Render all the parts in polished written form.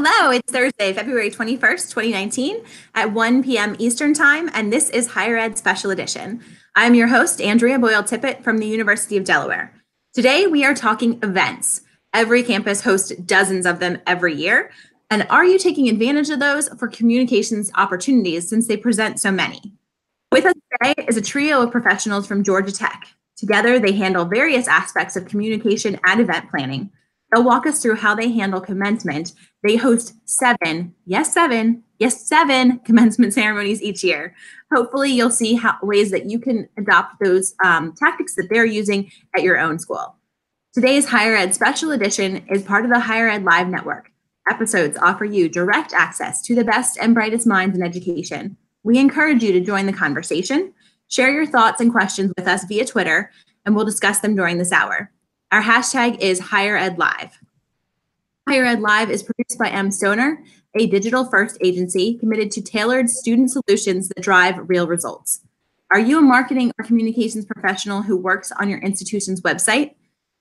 Hello, it's Thursday, February 21st, 2019 at 1 p.m. Eastern Time, and this is Higher Ed Special Edition. I'm your host, Andrea Boyle Tippett from the University of Delaware. Today, we are talking events. Every campus hosts dozens of them every year. And are you taking advantage of those for communications opportunities since they present so many? With us today is a trio of professionals from Georgia Tech. Together, they handle various aspects of communication and event planning. They'll walk us through how they handle commencement. They host seven commencement ceremonies each year. Hopefully you'll see ways that you can adopt those tactics that they're using at your own school. Today's Higher Ed Special Edition is part of the Higher Ed Live Network. Episodes offer you direct access to the best and brightest minds in education. We encourage you to join the conversation, share your thoughts and questions with us via Twitter, and we'll discuss them during this hour. Our hashtag is Higher Ed Live. Higher Ed Live is produced by M Stoner, a digital-first agency committed to tailored student solutions that drive real results. Are you a marketing or communications professional who works on your institution's website?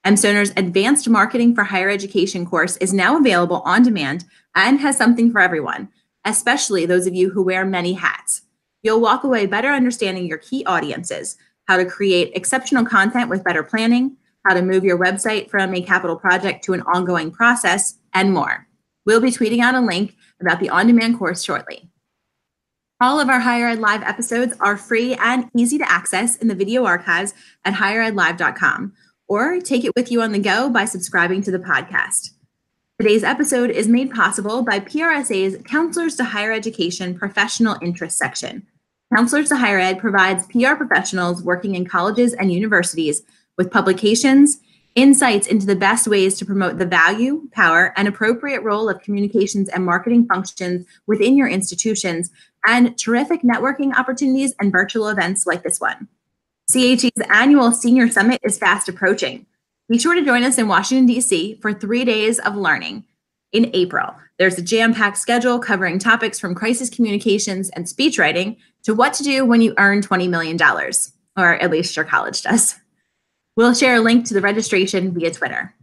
M Stoner's Advanced Marketing for Higher Education course is now available on demand and has something for everyone, especially those of you who wear many hats. You'll walk away better understanding your key audiences, how to create exceptional content with better planning, how to move your website from a capital project to an ongoing process, and more. We'll be tweeting out a link about the on-demand course shortly. All of our Higher Ed Live episodes are free and easy to access in the video archives at higheredlive.com, or take it with you on the go by subscribing to the podcast. Today's episode is made possible by PRSA's Counselors to Higher Education Professional Interest section. Counselors to Higher Ed provides PR professionals working in colleges and universities with publications, insights into the best ways to promote the value, power, and appropriate role of communications and marketing functions within your institutions, and terrific networking opportunities and virtual events like this one. CHE's annual Senior Summit is fast approaching. Be sure to join us in Washington, D.C. for 3 days of learning in April. There's a jam-packed schedule covering topics from crisis communications and speech writing to what to do when you earn $20 million, or at least your college does. We'll share a link to the registration via Twitter.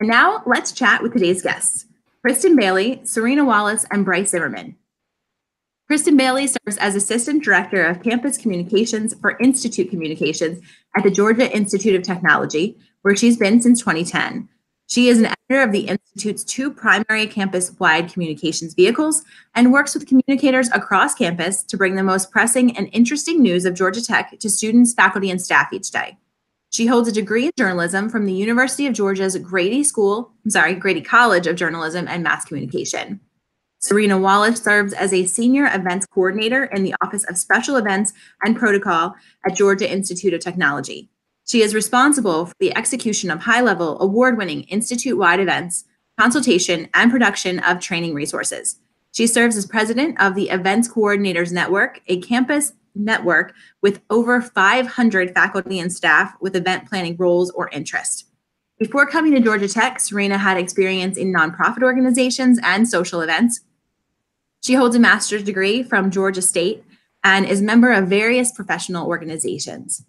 And now let's chat with today's guests, Kristen Bailey, Serena Wallace, and Bryce Zimmerman. Kristen Bailey serves as Assistant Director of Campus Communications for Institute Communications at the Georgia Institute of Technology, where she's been since 2010. She is an editor of the Institute's two primary campus-wide communications vehicles and works with communicators across campus to bring the most pressing and interesting news of Georgia Tech to students, faculty, and staff each day. She holds a degree in journalism from the University of Georgia's Grady College of Journalism and Mass Communication. Serena Wallace serves as a Senior Events Coordinator in the Office of Special Events and Protocol at Georgia Institute of Technology. She is responsible for the execution of high-level, award-winning institute-wide events, consultation, and production of training resources. She serves as President of the Events Coordinators Network, a campus network with over 500 faculty and staff with event planning roles or interest. Before coming to Georgia Tech, Serena had experience in nonprofit organizations and social events. She holds a master's degree from Georgia State and is a member of various professional organizations.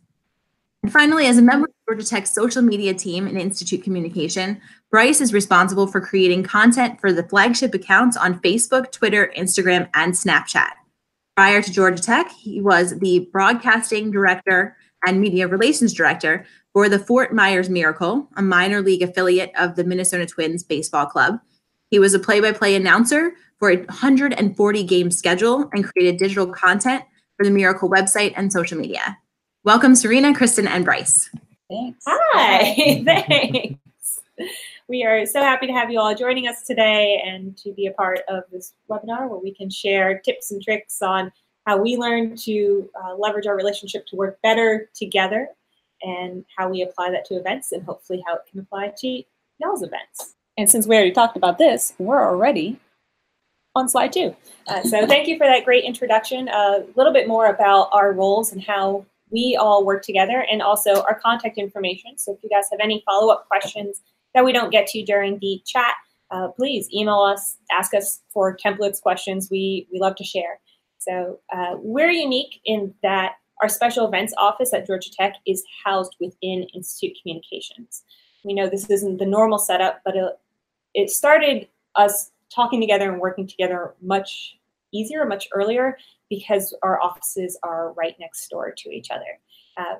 And finally, as a member of Georgia Tech's social media team and Institute Communication, Bryce is responsible for creating content for the flagship accounts on Facebook, Twitter, Instagram, and Snapchat. Prior to Georgia Tech, he was the Broadcasting Director and Media Relations Director for the Fort Myers Miracle, a minor league affiliate of the Minnesota Twins baseball club. He was a play-by-play announcer for a 140-game schedule and created digital content for the Miracle website and social media. Welcome, Serena, Kristen, and Bryce. Thanks. Hi. Thanks. We are so happy to have you all joining us today and to be a part of this webinar where we can share tips and tricks on how we learn to leverage our relationship to work better together and how we apply that to events and hopefully how it can apply to y'all's events. And since we already talked about this, we're already on slide two. So thank you for that great introduction. A little bit more about our roles and how we all work together and also our contact information. So if you guys have any follow-up questions that we don't get to during the chat, please email us, ask us for templates, questions. We love to share. So we're unique in that our special events office at Georgia Tech is housed within Institute Communications. We know this isn't the normal setup, but it started us talking together and working together much easier, much earlier, because our offices are right next door to each other.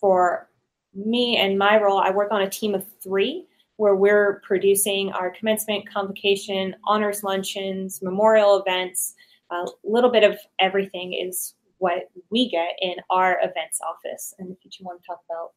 For me and my role, I work on a team of three, where we're producing our commencement, convocation, honors luncheons, memorial events. A little bit of everything is what we get in our events office. And if you want to talk about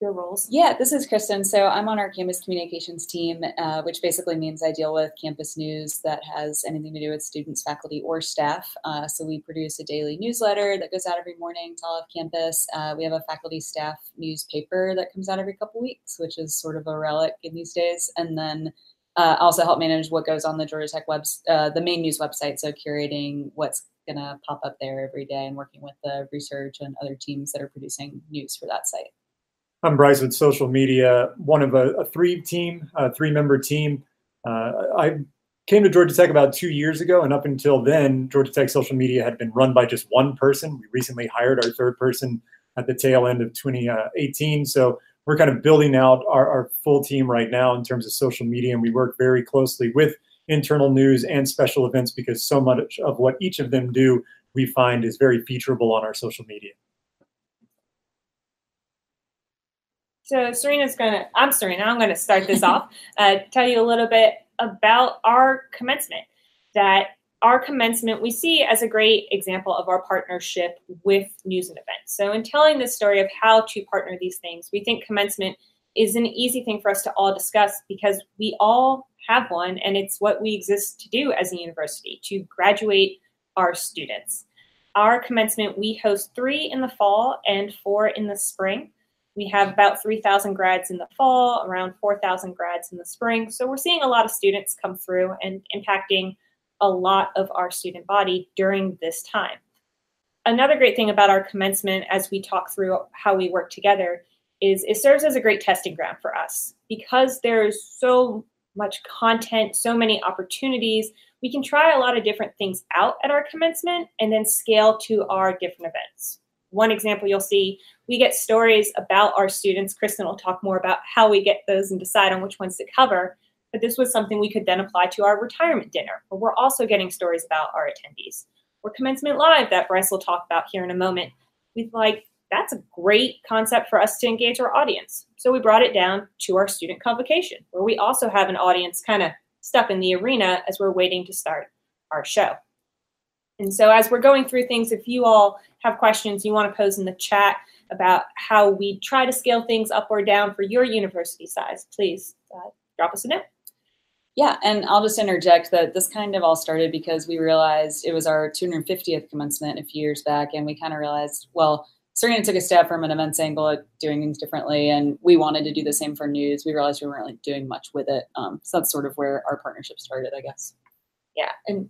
your roles. Yeah, this is Kristen. So I'm on our campus communications team, which basically means I deal with campus news that has anything to do with students, faculty, or staff. So we produce a daily newsletter that goes out every morning to all of campus. We have a faculty staff newspaper that comes out every couple weeks, which is sort of a relic in these days. And then also help manage what goes on the Georgia Tech the main news website. So curating what's going to pop up there every day and working with the research and other teams that are producing news for that site. I'm Bryce with social media, one of a three-member team. I came to Georgia Tech about 2 years ago, and up until then, Georgia Tech social media had been run by just one person. We recently hired our third person at the tail end of 2018, so we're kind of building out our full team right now in terms of social media, and we work very closely with internal news and special events because so much of what each of them do we find is very featureable on our social media. So I'm going to start this off, tell you a little bit about our commencement. We see as a great example of our partnership with news and events. So in telling this story of how to partner these things, we think commencement is an easy thing for us to all discuss because we all have one, and it's what we exist to do as a university, to graduate our students. Our commencement, we host 3 in the fall and 4 in the spring. We have about 3,000 grads in the fall, around 4,000 grads in the spring. So we're seeing a lot of students come through and impacting a lot of our student body during this time. Another great thing about our commencement as we talk through how we work together is it serves as a great testing ground for us. Because there's so much content, so many opportunities, we can try a lot of different things out at our commencement and then scale to our different events. One example you'll see, we get stories about our students. Kristen will talk more about how we get those and decide on which ones to cover. But this was something we could then apply to our retirement dinner, where we're also getting stories about our attendees. Or Commencement Live that Bryce will talk about here in a moment. That's a great concept for us to engage our audience. So we brought it down to our student convocation, where we also have an audience kind of stuck in the arena as we're waiting to start our show. And so as we're going through things, if you all have questions you want to pose in the chat about how we try to scale things up or down for your university size, please drop us a note. Yeah, and I'll just interject that this kind of all started because we realized it was our 250th commencement a few years back, and we kind of realized, well, Serena took a stab from an events angle at doing things differently, and we wanted to do the same for news. We realized we weren't really doing much with it. So that's sort of where our partnership started, I guess. Yeah, and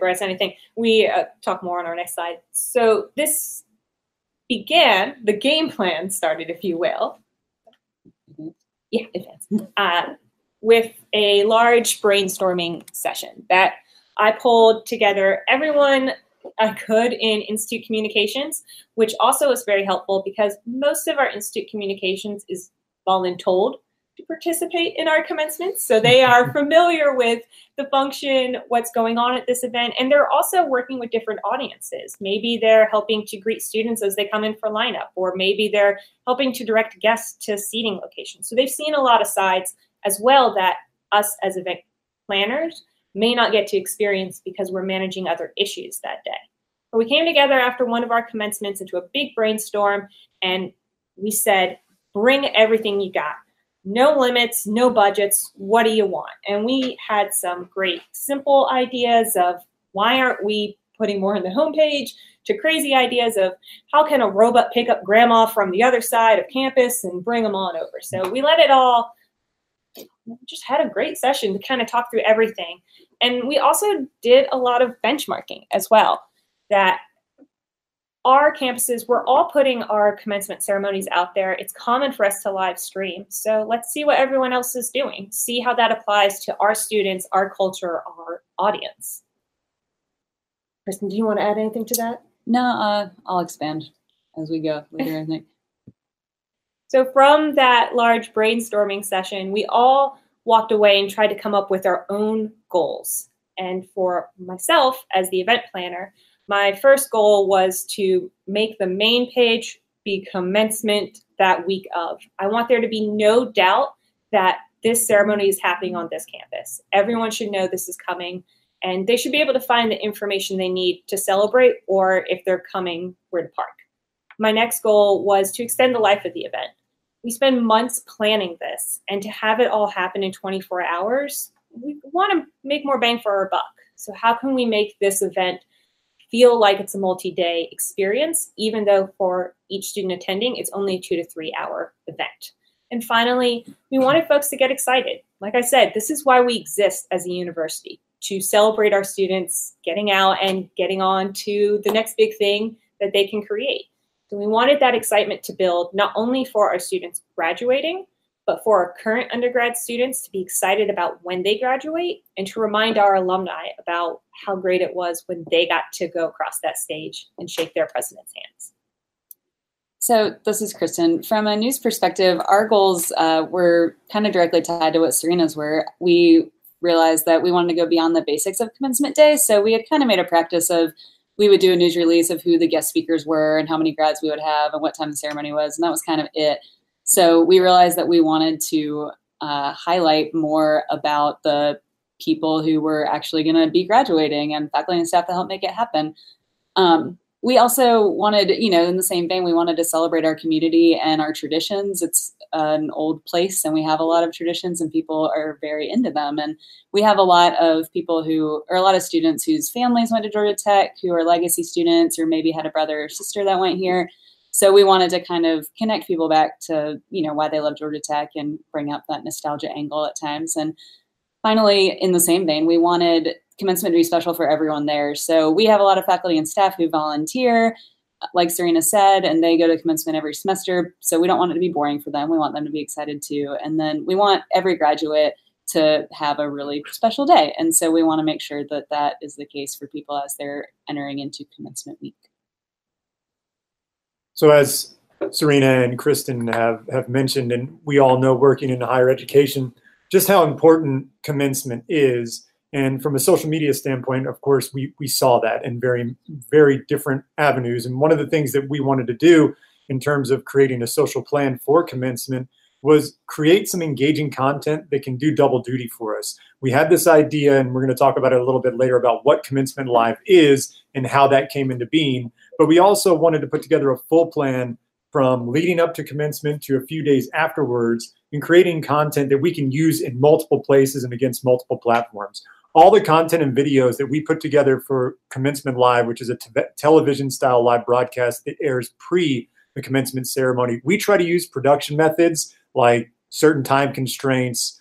Bryce, anything? We talk more on our next slide. So this began, the game plan started, if you will. Yeah, with a large brainstorming session that I pulled together everyone I could in Institute Communications, which also was very helpful because most of our Institute Communications is voluntold to participate in our commencements. So they are familiar with the function, what's going on at this event, and they're also working with different audiences. Maybe they're helping to greet students as they come in for lineup, or maybe they're helping to direct guests to seating locations. So they've seen a lot of sides as well that us as event planners may not get to experience because we're managing other issues that day. But we came together after one of our commencements into a big brainstorm, and we said, bring everything you got. No limits, no budgets, what do you want? And we had some great simple ideas of why aren't we putting more on the homepage, to crazy ideas of how can a robot pick up grandma from the other side of campus and bring them on over. So we let it all, just had a great session to kind of talk through everything. And we also did a lot of benchmarking as well, that our campuses, we're all putting our commencement ceremonies out there. It's common for us to live stream. So let's see what everyone else is doing. See how that applies to our students, our culture, our audience. Kristen, do you want to add anything to that? No, I'll expand as we go later, I think. So from that large brainstorming session, we all walked away and tried to come up with our own goals. And for myself as the event planner, my first goal was to make the main page be commencement that week of. I want there to be no doubt that this ceremony is happening on this campus. Everyone should know this is coming, and they should be able to find the information they need to celebrate, or if they're coming, where to park. My next goal was to extend the life of the event. We spend months planning this, and to have it all happen in 24 hours, we want to make more bang for our buck. So how can we make this event feel like it's a multi-day experience, even though for each student attending, it's only a 2 to 3 hour event? And finally, we wanted folks to get excited. Like I said, this is why we exist as a university, to celebrate our students getting out and getting on to the next big thing that they can create. So we wanted that excitement to build, not only for our students graduating, but for our current undergrad students to be excited about when they graduate, and to remind our alumni about how great it was when they got to go across that stage and shake their president's hands. So this is Kristen. From a news perspective, our goals were kind of directly tied to what Serena's were. We realized that we wanted to go beyond the basics of commencement day. So we had kind of made a practice of, we would do a news release of who the guest speakers were and how many grads we would have and what time the ceremony was. And that was kind of it. So we realized that we wanted to highlight more about the people who were actually going to be graduating and faculty and staff to help make it happen. We also wanted, you know, in the same vein, we wanted to celebrate our community and our traditions. It's an old place, and we have a lot of traditions, and people are very into them. And we have a lot of people who, or a lot of students whose families went to Georgia Tech, who are legacy students, or maybe had a brother or sister that went here. So we wanted to kind of connect people back to, you know, why they love Georgia Tech and bring up that nostalgia angle at times. And finally, in the same vein, we wanted commencement to be special for everyone there. So we have a lot of faculty and staff who volunteer, like Serena said, and they go to commencement every semester. So we don't want it to be boring for them. We want them to be excited too. And then we want every graduate to have a really special day. And so we want to make sure that that is the case for people as they're entering into commencement week. So as Serena and Kristen have mentioned, and we all know working in higher education, just how important commencement is. And from a social media standpoint, of course, we saw that in very, very different avenues. And one of the things that we wanted to do in terms of creating a social plan for commencement was create some engaging content that can do double duty for us. We had this idea, and we're going to talk about it a little bit later, about what Commencement Live is and how that came into being. But we also wanted to put together a full plan from leading up to commencement to a few days afterwards, and creating content that we can use in multiple places and against multiple platforms. All the content and videos that we put together for Commencement Live, which is a television-style live broadcast that airs pre the commencement ceremony, we try to use production methods like certain time constraints,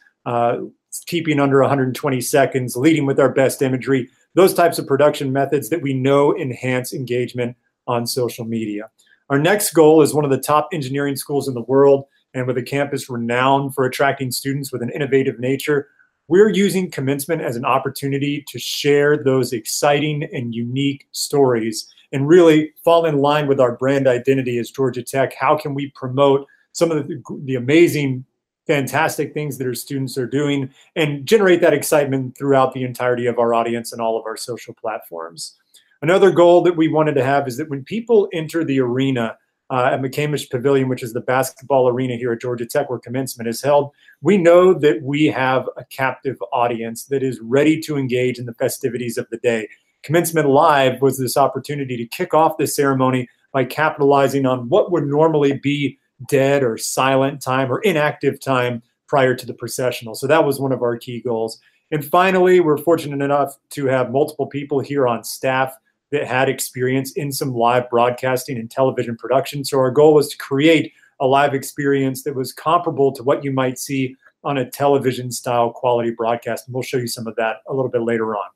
keeping under 120 seconds, leading with our best imagery, those types of production methods that we know enhance engagement on social media. Our next goal is one of the top engineering schools in the world, and with a campus renowned for attracting students with an innovative nature, we're using commencement as an opportunity to share those exciting and unique stories and really fall in line with our brand identity as Georgia Tech. How can we promote some of the amazing, fantastic things that our students are doing and generate that excitement throughout the entirety of our audience and all of our social platforms? Another goal that we wanted to have is that when people enter the arena at McCamish Pavilion, which is the basketball arena here at Georgia Tech where commencement is held, we know that we have a captive audience that is ready to engage in the festivities of the day. Commencement Live was this opportunity to kick off the ceremony by capitalizing on what would normally be dead or silent time or inactive time prior to the processional. So that was one of our key goals. And finally, we're fortunate enough to have multiple people here on staff that had experience in some live broadcasting and television production. So our goal was to create a live experience that was comparable to what you might see on a television style quality broadcast. And we'll show you some of that a little bit later on.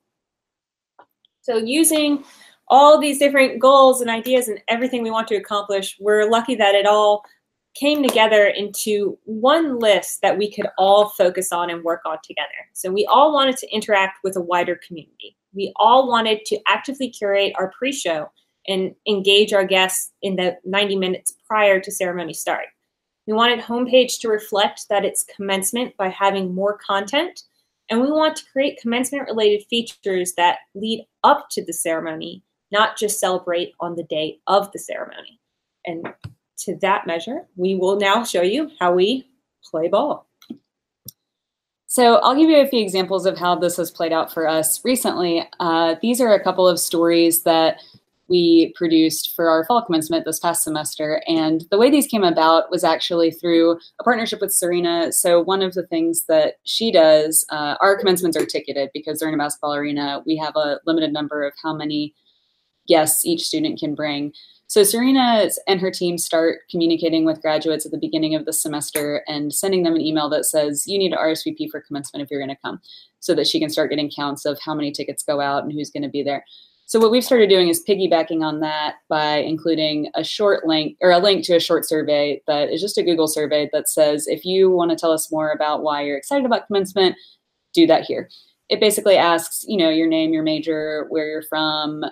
So using all these different goals and ideas and everything we want to accomplish, we're lucky that it all came together into one list that we could all focus on and work on together. So we all wanted to interact with a wider community. We all wanted to actively curate our pre-show and engage our guests in the 90 minutes prior to ceremony start. We wanted homepage to reflect that it's commencement by having more content And we want to create commencement-related features that lead up to the ceremony, not just celebrate on the day of the ceremony. And to that measure, we will now show you how we play ball. So I'll give you a few examples of how this has played out for us recently. These are a couple of stories that we produced for our fall commencement this past semester. And the way these came about was actually through a partnership with Serena. So one of the things that she does, our commencements are ticketed because they're in a basketball arena. We have a limited number of how many guests each student can bring. So Serena and her team start communicating with graduates at the beginning of the semester and sending them an email that says, you need to RSVP for commencement if you're going to come, so that she can start getting counts of how many tickets go out and who's going to be there. So what we've started doing is piggybacking on that by including a short link, or a link to a short survey that is just a Google survey that says, if you want to tell us more about why you're excited about commencement, do that here. It basically asks, you know, your name, your major, where you're from,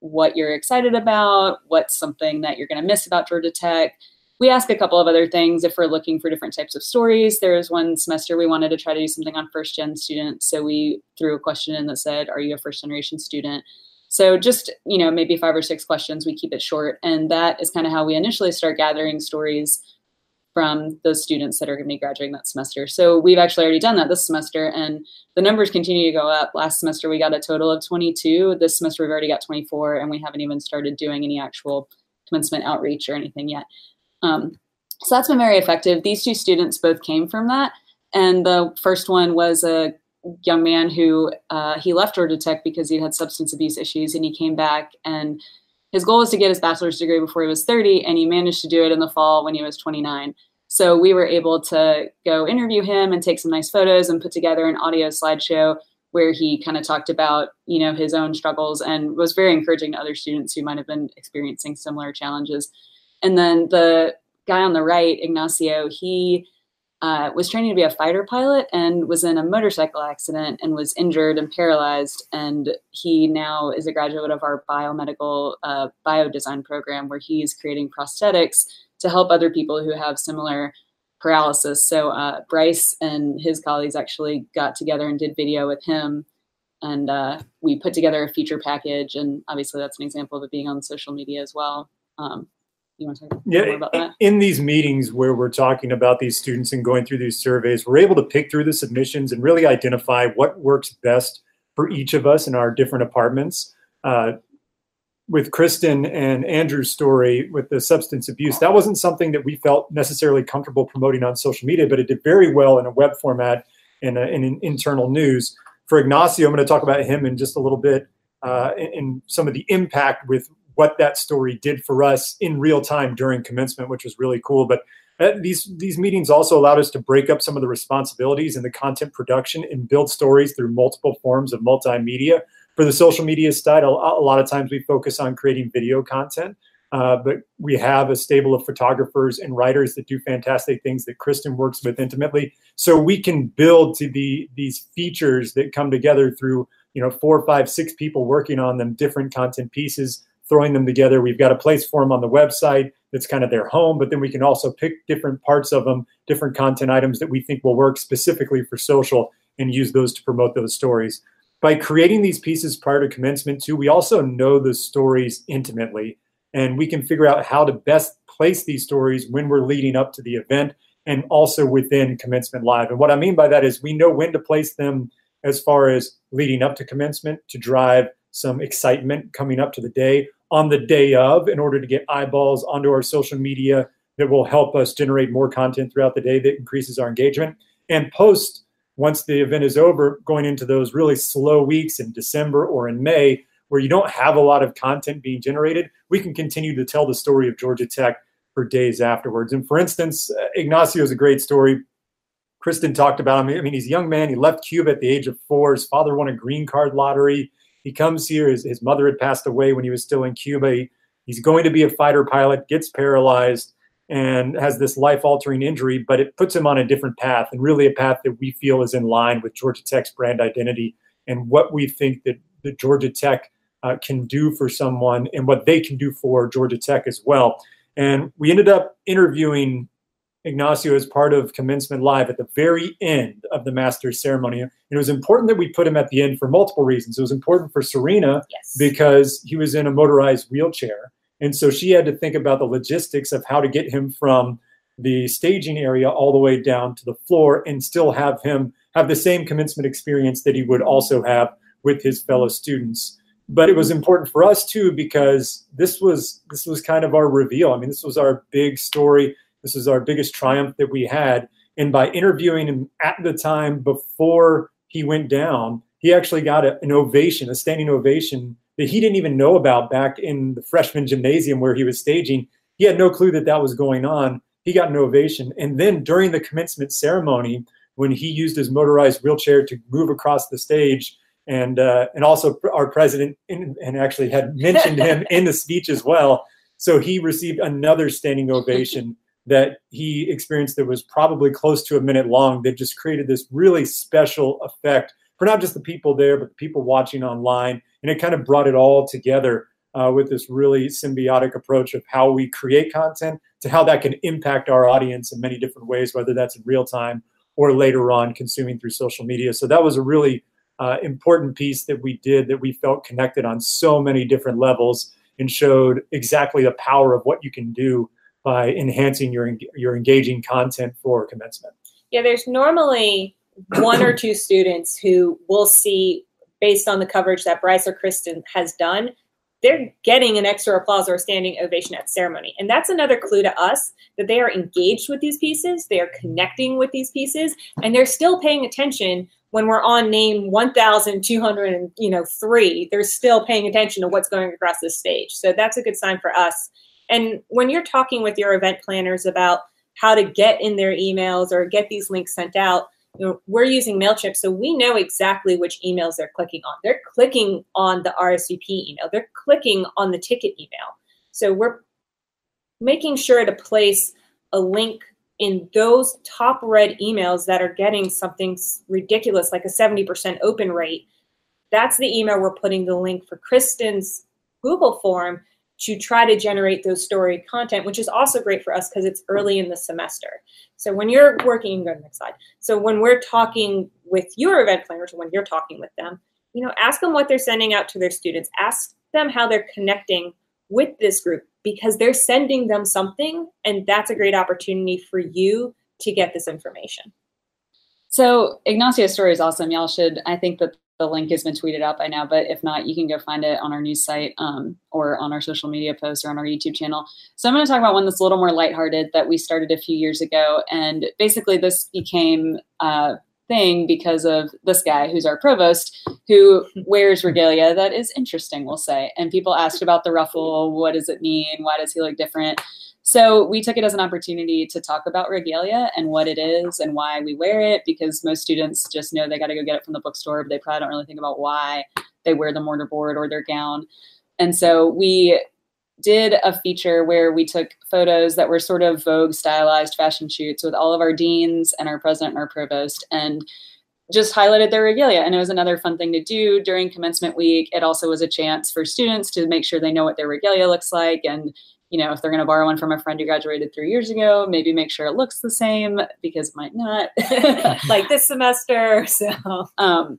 what you're excited about, what's something that you're going to miss about Georgia Tech. We ask a couple of other things if we're looking for different types of stories. There was one semester we wanted to try to do something on first-gen students, so we threw a question in that said, are you a first-generation student? So just, you know, maybe 5 or 6 questions, we keep it short. And that is kind of how we initially start gathering stories from those students that are going to be graduating that semester. So we've actually already done that this semester, and the numbers continue to go up. Last semester, we got a total of 22. This semester, we've already got 24, and we haven't even started doing any actual commencement outreach or anything yet. So that's been very effective. These two students both came from that. And the first one was a young man who he left Georgia Tech because he had substance abuse issues, and he came back, and his goal was to get his bachelor's degree before he was 30, and he managed to do it in the fall when he was 29. So we were able to go interview him and take some nice photos and put together an audio slideshow where he kind of talked about, you know, his own struggles, and was very encouraging to other students who might have been experiencing similar challenges. And then the guy on the right, Ignacio, he was training to be a fighter pilot and was in a motorcycle accident and was injured and paralyzed. And he now is a graduate of our biomedical biodesign program, where he's creating prosthetics to help other people who have similar paralysis. So Bryce and his colleagues actually got together and did video with him. And we put together a feature package. And obviously that's an example of it being on social media as well. You want to talk more about that? In these meetings where we're talking about these students and going through these surveys, we're able to pick through the submissions and really identify what works best for each of us in our different departments. With Kristen and Andrew's story with the substance abuse, that wasn't something that we felt necessarily comfortable promoting on social media, but it did very well in a web format and in internal news. For Ignacio, I'm going to talk about him in just a little bit, in some of the impact with what that story did for us in real time during commencement, which was really cool. But these meetings also allowed us to break up some of the responsibilities in the content production and build stories through multiple forms of multimedia. For the social media side, a lot of times we focus on creating video content, but we have a stable of photographers and writers that do fantastic things that Kristen works with intimately. So we can build to these features that come together through, you know, 4, 5, 6 people working on them, different content pieces, throwing them together. We've got a place for them on the website that's kind of their home, but then we can also pick different parts of them, different content items that we think will work specifically for social, and use those to promote those stories. By creating these pieces prior to commencement too, we also know the stories intimately, and we can figure out how to best place these stories when we're leading up to the event and also within Commencement Live. And what I mean by that is we know when to place them as far as leading up to commencement to drive some excitement coming up to the day, on the day of, in order to get eyeballs onto our social media that will help us generate more content throughout the day that increases our engagement, and post once the event is over, going into those really slow weeks in December or in May where you don't have a lot of content being generated. We can continue to tell the story of Georgia Tech for days afterwards. And for instance, Ignacio is a great story. Kristen talked about him. I mean, he's a young man. He left Cuba at the age of 4. His father won a green card lottery. He comes here. His mother had passed away when he was still in Cuba. He's going to be a fighter pilot, gets paralyzed, and has this life-altering injury, but it puts him on a different path, and really a path that we feel is in line with Georgia Tech's brand identity and what we think that the Georgia Tech can do for someone and what they can do for Georgia Tech as well. And we ended up interviewing Ignacio as part of Commencement Live at the very end of the master's ceremony. And it was important that we put him at the end for multiple reasons. It was important for Serena because he was in a motorized wheelchair. And so she had to think about the logistics of how to get him from the staging area all the way down to the floor and still have him have the same commencement experience that he would also have with his fellow students. But it was important for us too, because this was kind of our reveal. I mean, this was our big story. This was our biggest triumph that we had. And by interviewing him at the time before he went down, he actually got an ovation, a standing ovation that he didn't even know about back in the freshman gymnasium where he was staging. He had no clue that that was going on. He got an ovation. And then during the commencement ceremony, when he used his motorized wheelchair to move across the stage, and also our president and actually had mentioned him in the speech as well. So he received another standing ovation that he experienced that was probably close to a minute long, that just created this really special effect for not just the people there, but the people watching online. And it kind of brought it all together with this really symbiotic approach of how we create content to how that can impact our audience in many different ways, whether that's in real time or later on consuming through social media. So that was a really important piece that we did, that we felt connected on so many different levels and showed exactly the power of what you can do by enhancing your engaging content for commencement. Yeah, there's normally one or two students who will see, based on the coverage that Bryce or Kristen has done, they're getting an extra applause or a standing ovation at ceremony. And that's another clue to us that they are engaged with these pieces, they are connecting with these pieces, and they're still paying attention when we're on name 1,203. They're still paying attention to what's going across the stage. So that's a good sign for us. And when you're talking with your event planners about how to get in their emails or get these links sent out, you know, we're using MailChimp, so we know exactly which emails they're clicking on. They're clicking on the RSVP email. They're clicking on the ticket email. So we're making sure to place a link in those top red emails that are getting something ridiculous, like a 70% open rate. That's the email we're putting the link for Kristen's Google form to try to generate those story content, which is also great for us because it's early in the semester. So when you're working, go to the next slide. So when we're talking with your event planners, when you're talking with them, you know, ask them what they're sending out to their students. Ask them how they're connecting with this group, because they're sending them something, and that's a great opportunity for you to get this information. So Ignacio's story is awesome. Y'all should, I think that the link has been tweeted out by now, but if not, you can go find it on our news site or on our social media posts or on our YouTube channel. So I'm going to talk about one that's a little more lighthearted that we started a few years ago. And basically this became a thing because of this guy who's our provost, who wears regalia that is interesting, we'll say. And people asked about the ruffle. What does it mean? Why does he look different? So we took it as an opportunity to talk about regalia and what it is and why we wear it, because most students just know they got to go get it from the bookstore, but they probably don't really think about why they wear the mortarboard or their gown. And so we did a feature where we took photos that were sort of Vogue stylized fashion shoots with all of our deans and our president and our provost, and just highlighted their regalia. And it was another fun thing to do during commencement week. It also was a chance for students to make sure they know what their regalia looks like, and you know, if they're going to borrow one from a friend who graduated 3 years ago, maybe make sure it looks the same, because it might not. Like this semester. So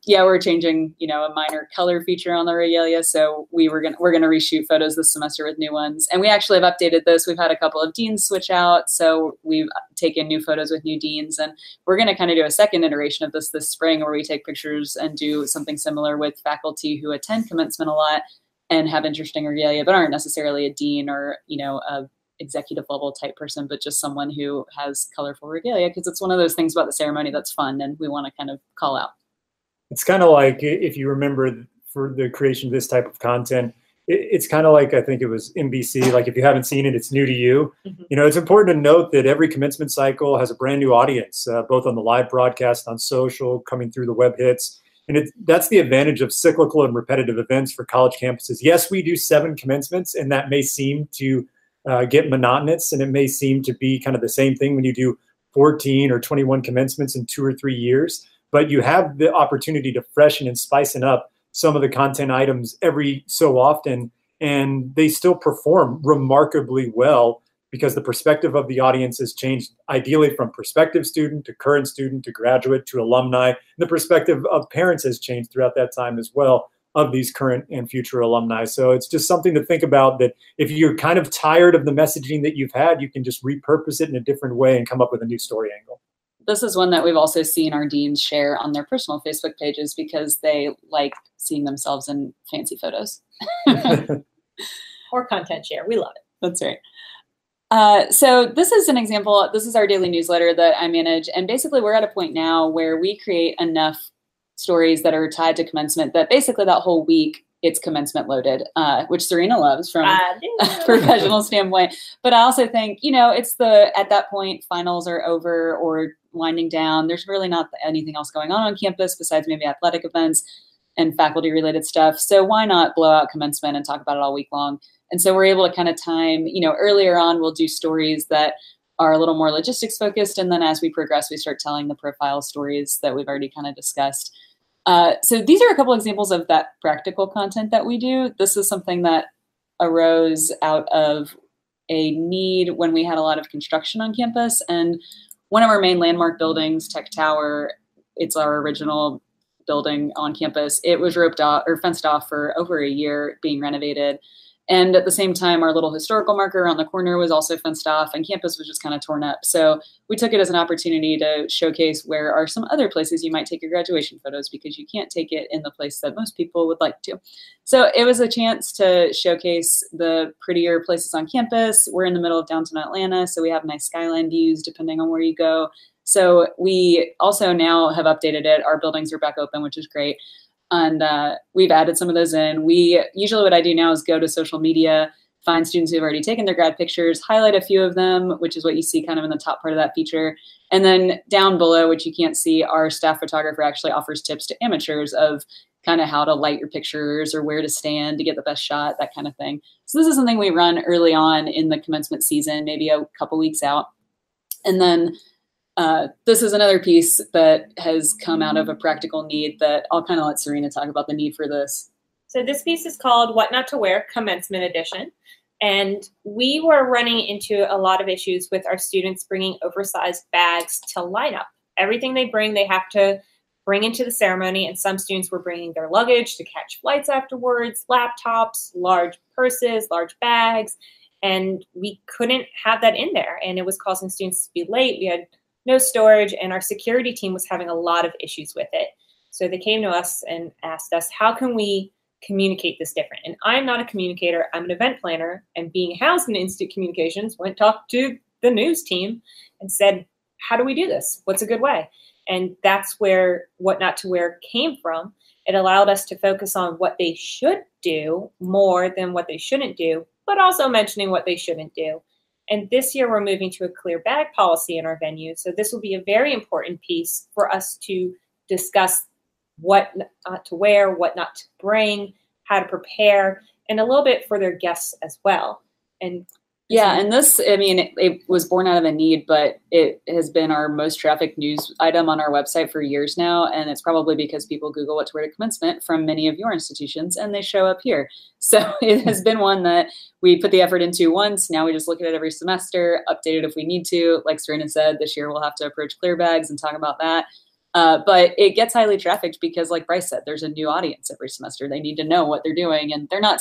yeah, we're changing, you know, a minor color feature on the regalia. So we're gonna reshoot photos this semester with new ones. And we actually have updated this. We've had a couple of deans switch out, so we've taken new photos with new deans. And we're going to kind of do a second iteration of this spring, where we take pictures and do something similar with faculty who attend commencement a lot and have interesting regalia, but aren't necessarily a dean or, you know, a executive level type person, but just someone who has colorful regalia, because it's one of those things about the ceremony that's fun and we want to kind of call out. It's kind of like, if you remember, for the creation of this type of content, it's kind of like, I think it was NBC, like if you haven't seen it, it's new to you. Mm-hmm. You know, it's important to note that every commencement cycle has a brand new audience, both on the live broadcast, on social, coming through the web hits. And that's the advantage of cyclical and repetitive events for college campuses. Yes, we do 7 commencements, and that may seem to get monotonous, and it may seem to be kind of the same thing when you do 14 or 21 commencements in 2 or 3 years. But you have the opportunity to freshen and spicing up some of the content items every so often, and they still perform remarkably well because the perspective of the audience has changed ideally from prospective student to current student to graduate to alumni. And the perspective of parents has changed throughout that time as well of these current and future alumni. So it's just something to think about, that if you're kind of tired of the messaging that you've had, you can just repurpose it in a different way and come up with a new story angle. This is one that we've also seen our deans share on their personal Facebook pages because they like seeing themselves in fancy photos. Or content share. We love it. That's right. So this is an example. This is our daily newsletter that I manage. And basically, we're at a point now where we create enough stories that are tied to commencement that basically that whole week it's commencement loaded, which Serena loves from a professional standpoint. But I also think, you know, it's the, at that point, finals are over or winding down. There's really not anything else going on campus besides maybe athletic events and faculty related stuff. So why not blow out commencement and talk about it all week long? And so we're able to kind of time, you know, earlier on, we'll do stories that are a little more logistics focused. And then as we progress, we start telling the profile stories that we've already kind of discussed. So these are a couple examples of that practical content that we do. This is something that arose out of a need when we had a lot of construction on campus. And one of our main landmark buildings, Tech Tower, it's our original building on campus. It was roped off or fenced off for over a year being renovated. And at the same time, our little historical marker around the corner was also fenced off, and campus was just kind of torn up. So we took it as an opportunity to showcase where are some other places you might take your graduation photos, because you can't take it in the place that most people would like to. So it was a chance to showcase the prettier places on campus. We're in the middle of downtown Atlanta, so we have nice skyline views depending on where you go. So we also now have updated it. Our buildings are back open, which is great. And we've added some of those in. We usually, what I do now is go to social media, find students who've already taken their grad pictures, highlight a few of them, which is what you see kind of in the top part of that feature. And then down below, which you can't see, our staff photographer actually offers tips to amateurs of kind of how to light your pictures or where to stand to get the best shot, that kind of thing. So this is something we run early on in the commencement season, maybe a couple weeks out. And then this is another piece that has come out of a practical need that I'll kind of let Serena talk about the need for this. So this piece is called What Not to Wear, Commencement Edition. And we were running into a lot of issues with our students bringing oversized bags to lineup. Everything they bring, they have to bring into the ceremony. And some students were bringing their luggage to catch flights afterwards, laptops, large purses, large bags. And we couldn't have that in there. And it was causing students to be late. We had no storage, and our security team was having a lot of issues with it. So they came to us and asked us, how can we communicate this different? And I'm not a communicator, I'm an event planner, and being housed in Institute Communications, went talked to the news team and said, how do we do this? What's a good way? And that's where What Not to Wear came from. It allowed us to focus on what they should do more than what they shouldn't do, but also mentioning what they shouldn't do. And this year we're moving to a clear bag policy in our venue. So this will be a very important piece for us to discuss what not to wear, what not to bring, how to prepare, and a little bit for their guests as well. And yeah, and this, I mean, it was born out of a need, but it has been our most trafficked news item on our website for years now. And it's probably because people Google what to wear to commencement from many of your institutions, and they show up here. So it has been one that we put the effort into once. Now we just look at it every semester, update it if we need to. Like Serena said, this year we'll have to approach clear bags and talk about that. But it gets highly trafficked because, like Bryce said, there's a new audience every semester. They need to know what they're doing, and they're not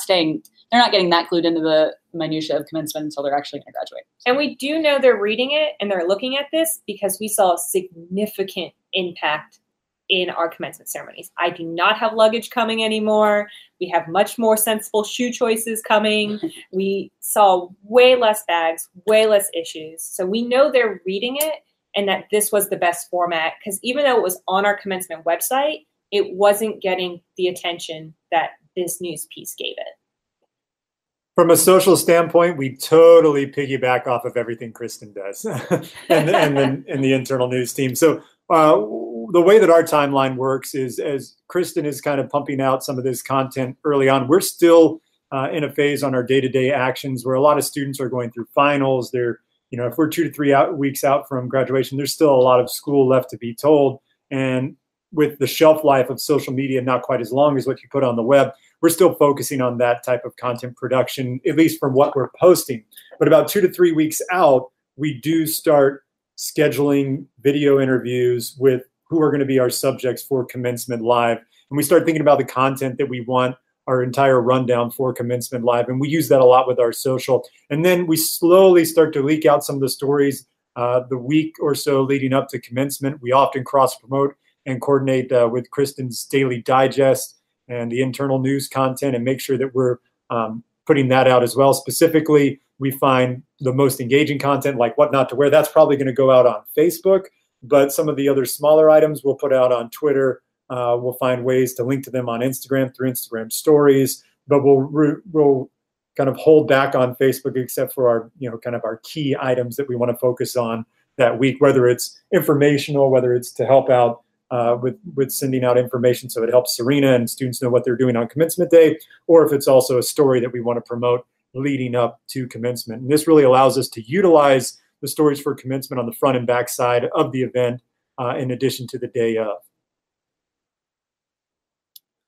getting that glued into the minutia of commencement until they're actually going to graduate. And we do know they're reading it and they're looking at this because we saw a significant impact in our commencement ceremonies. I do not have luggage coming anymore. We have much more sensible shoe choices coming. We saw way less bags, way less issues. So we know they're reading it, and that this was the best format, because even though it was on our commencement website, it wasn't getting the attention that this news piece gave it. From a social standpoint, we totally piggyback off of everything Kristen does and the internal news team. So the way that our timeline works is, as Kristen is kind of pumping out some of this content early on, we're still in a phase on our day-to-day actions where a lot of students are going through finals. They're, you know, if we're 2 to 3 weeks out from graduation, there's still a lot of school left to be told. And with the shelf life of social media, not quite as long as what you put on the web, we're still focusing on that type of content production, at least from what we're posting. But about 2 to 3 weeks out, we do start scheduling video interviews with who are going to be our subjects for Commencement Live. And we start thinking about the content that we want, our entire rundown for Commencement Live. And we use that a lot with our social. And then we slowly start to leak out some of the stories the week or so leading up to Commencement. We often cross-promote and coordinate with Kristen's Daily Digest and the internal news content and make sure that we're putting that out as well. Specifically, we find the most engaging content, like what not to wear. That's probably going to go out on Facebook, but some of the other smaller items we'll put out on Twitter. We'll find ways to link to them on Instagram through Instagram stories, but we'll kind of hold back on Facebook except for our, kind of our key items that we want to focus on that week, whether it's informational, whether it's to help out with sending out information so it helps Serena and students know what they're doing on Commencement Day, or if it's also a story that we want to promote leading up to Commencement. And this really allows us to utilize the stories for Commencement on the front and back side of the event in addition to the day of.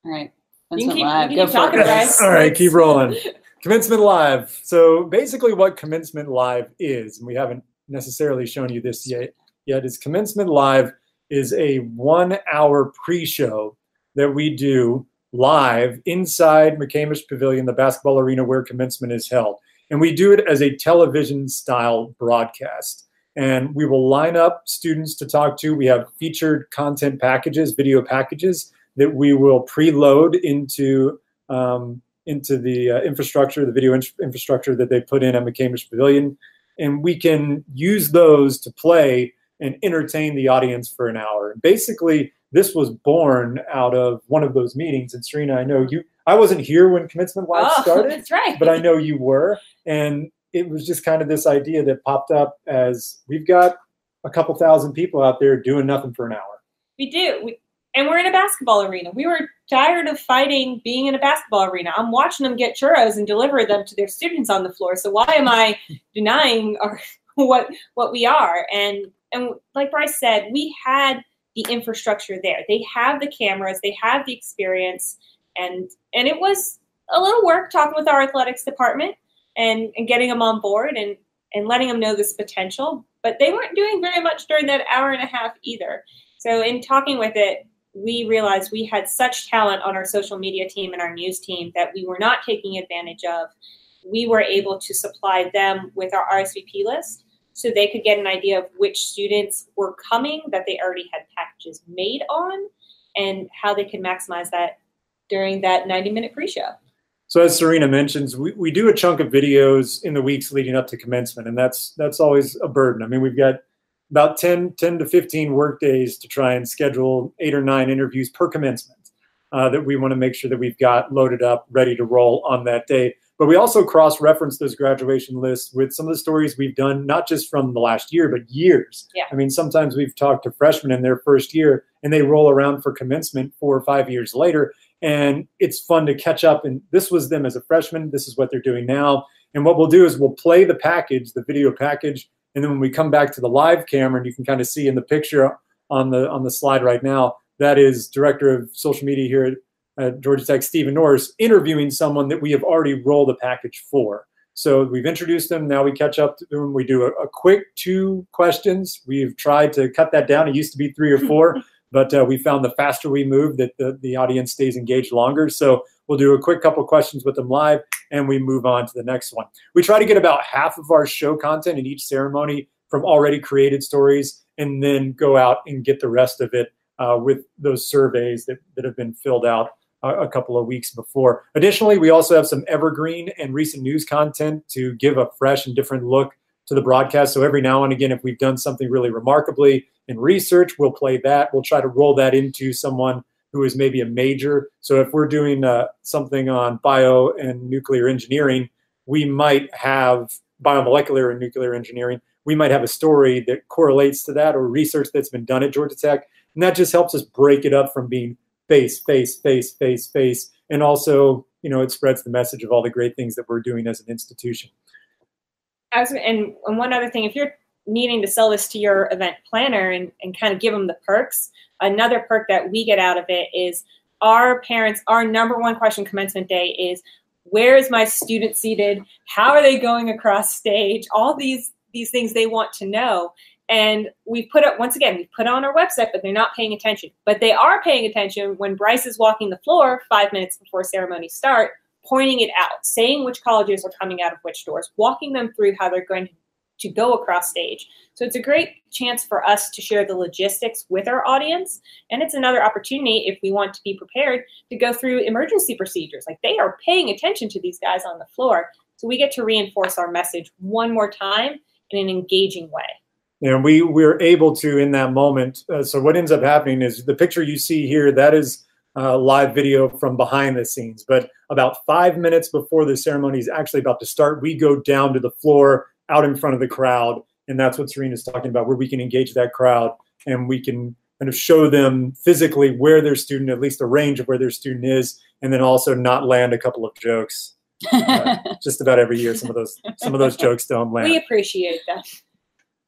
All right. Commencement Live. Go for it, guys. All right, keep rolling. Commencement Live. So basically what Commencement Live is, and we haven't necessarily shown you this yet is Commencement Live is a 1-hour pre-show that we do live inside McCamish Pavilion, the basketball arena where Commencement is held. And we do it as a television-style broadcast. And we will line up students to talk to. We have featured content packages, video packages, that we will preload into the infrastructure, the video infrastructure that they put in at McCamish Pavilion. And we can use those to play and entertain the audience for an hour. And basically, this was born out of one of those meetings. And Serena, I know you, I wasn't here when Commencement Live started, that's right. But I know you were. And it was just kind of this idea that popped up as we've got a couple thousand people out there doing nothing for an hour. We do. And we're in a basketball arena. We were tired of fighting being in a basketball arena. I'm watching them get churros and deliver them to their students on the floor. So why am I denying what we are? And like Bryce said, we had the infrastructure there. They have the cameras. They have the experience. And it was a little work talking with our athletics department and getting them on board and letting them know this potential. But they weren't doing very much during that hour and a half either. So in talking with it, we realized we had such talent on our social media team and our news team that we were not taking advantage of. We were able to supply them with our RSVP list so they could get an idea of which students were coming that they already had packages made on and how they could maximize that during that 90-minute pre-show. So as Serena mentions, we do a chunk of videos in the weeks leading up to Commencement, and that's always a burden. I mean, we've got about 10 to 15 work days to try and schedule 8 or 9 interviews per Commencement that we want to make sure that we've got loaded up, ready to roll on that day. But we also cross-reference those graduation lists with some of the stories we've done, not just from the last year, but years. Yeah. I mean, sometimes we've talked to freshmen in their first year, and they roll around for Commencement 4 or 5 years later, and it's fun to catch up. And this was them as a freshman. This is what they're doing now. And what we'll do is we'll play the package, the video package, and then when we come back to the live camera, and you can kind of see in the picture on the slide right now, that is Director of Social Media here at Georgia Tech, Stephen Norris, interviewing someone that we have already rolled a package for. So we've introduced them. Now we catch up to them. We do a quick 2 questions. We've tried to cut that down. It used to be 3 or 4, but we found the faster we move that the audience stays engaged longer. So we'll do a quick couple questions with them live, and we move on to the next one. We try to get about half of our show content in each ceremony from already created stories, and then go out and get the rest of it with those surveys that have been filled out a couple of weeks before. Additionally, we also have some evergreen and recent news content to give a fresh and different look to the broadcast. So every now and again, if we've done something really remarkably in research, we'll play that. We'll try to roll that into someone who is maybe a major. So if we're doing something on bio and nuclear engineering, we might have biomolecular and nuclear engineering. We might have a story that correlates to that or research that's been done at Georgia Tech. And that just helps us break it up from being face. And also, it spreads the message of all the great things that we're doing as an institution. And one other thing, if you're needing to sell this to your event planner and kind of give them the perks, another perk that we get out of it is our parents, our number one question commencement day is, where is my student seated? How are they going across stage? All these things they want to know. And we put up, once again, we put on our website, but they're not paying attention. But they are paying attention when Bryce is walking the floor 5 minutes before ceremonies start, pointing it out, saying which colleges are coming out of which doors, walking them through how they're going to go across stage. So it's a great chance for us to share the logistics with our audience. And it's another opportunity, if we want to be prepared, to go through emergency procedures. Like, they are paying attention to these guys on the floor. So we get to reinforce our message one more time in an engaging way. And we're able to, in that moment, so what ends up happening is the picture you see here, that is live video from behind the scenes. But about 5 minutes before the ceremony is actually about to start, we go down to the floor out in front of the crowd. And that's what Serena's talking about, where we can engage that crowd and we can kind of show them physically where their student, at least the range of where their student is, and then also not land a couple of jokes. Just about every year, some of those jokes don't land. We appreciate that.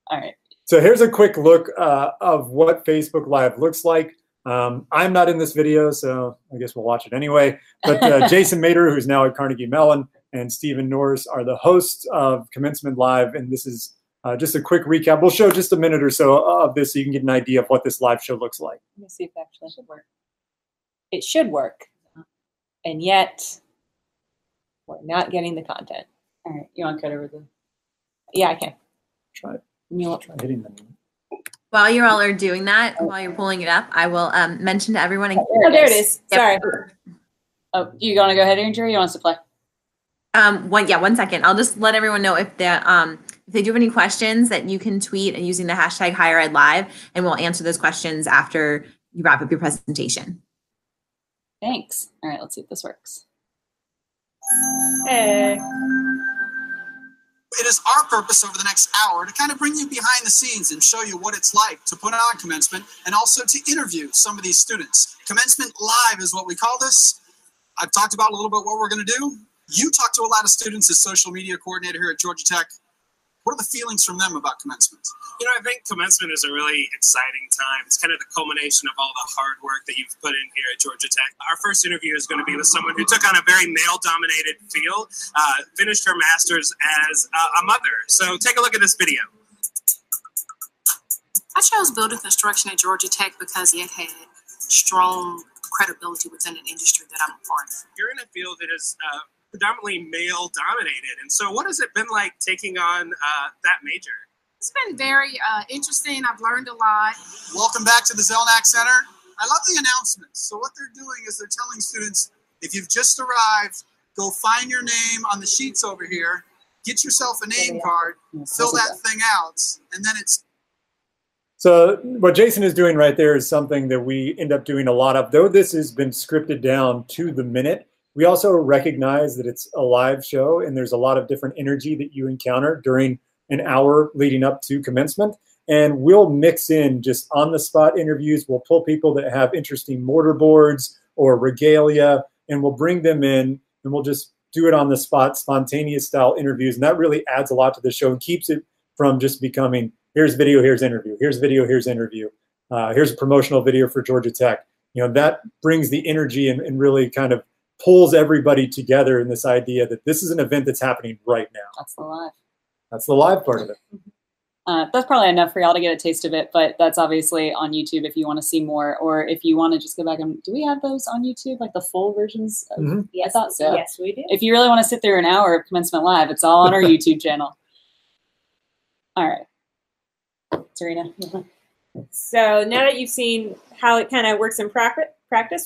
All right. So here's a quick look of what Facebook Live looks like. I'm not in this video, so I guess we'll watch it anyway. But Jason Mater, who's now at Carnegie Mellon, and Stephen Norris are the hosts of Commencement Live. And this is just a quick recap. We'll show just a minute or so of this so you can get an idea of what this live show looks like. Let me see if that actually should work. It should work. And yet, we're not getting the content. All right. You want to cut over the... Yeah, I can. Try it. While you all are doing that, while you're pulling it up, I will mention to everyone. And oh, there it is. Sorry. Oh, you want to go ahead, Andrew? You want us to play? One second. I'll just let everyone know if they do have any questions that you can tweet and using the hashtag Higher Ed Live, and we'll answer those questions after you wrap up your presentation. Thanks. All right, let's see if this works. Hey. It is our purpose over the next hour to kind of bring you behind the scenes and show you what it's like to put on Commencement and also to interview some of these students. Commencement Live is what we call this. I've talked about a little bit what we're going to do. You talk to a lot of students as social media coordinator here at Georgia Tech. What are the feelings from them about Commencement? You know, I think Commencement is a really exciting time. It's kind of the culmination of all the hard work that you've put in here at Georgia Tech. Our first interview is going to be with someone who took on a very male-dominated field, finished her master's as a mother. So take a look at this video. I chose building construction at Georgia Tech because it had strong credibility within an industry that I'm a part of. You're in a field that is... predominantly male dominated. And so what has it been like taking on that major? It's been very interesting. I've learned a lot. Welcome back to the Zelnack Center. I love the announcements. So what they're doing is they're telling students, if you've just arrived, go find your name on the sheets over here, get yourself a name card, fill that thing out, and then it's... So what Jason is doing right there is something that we end up doing a lot of, though this has been scripted down to the minute. We also recognize that it's a live show and there's a lot of different energy that you encounter during an hour leading up to Commencement. And we'll mix in just on-the-spot interviews. We'll pull people that have interesting mortar boards or regalia, and we'll bring them in, and we'll just do it on the spot, spontaneous style interviews. And that really adds a lot to the show and keeps it from just becoming, here's video, here's interview, here's video, here's interview, here's a promotional video for Georgia Tech. You know, that brings the energy and really kind of pulls everybody together in this idea that this is an event that's happening right now. That's the live. That's the live part of it. That's probably enough for y'all to get a taste of it, but that's obviously on YouTube if you want to see more, or if you want to just go back and, do we have those on YouTube, like the full versions? Yes, I thought so. Yes, we do. If you really want to sit through an hour of Commencement Live, it's all on our YouTube channel. All right. Serena. So now that you've seen how it kind of works in practice,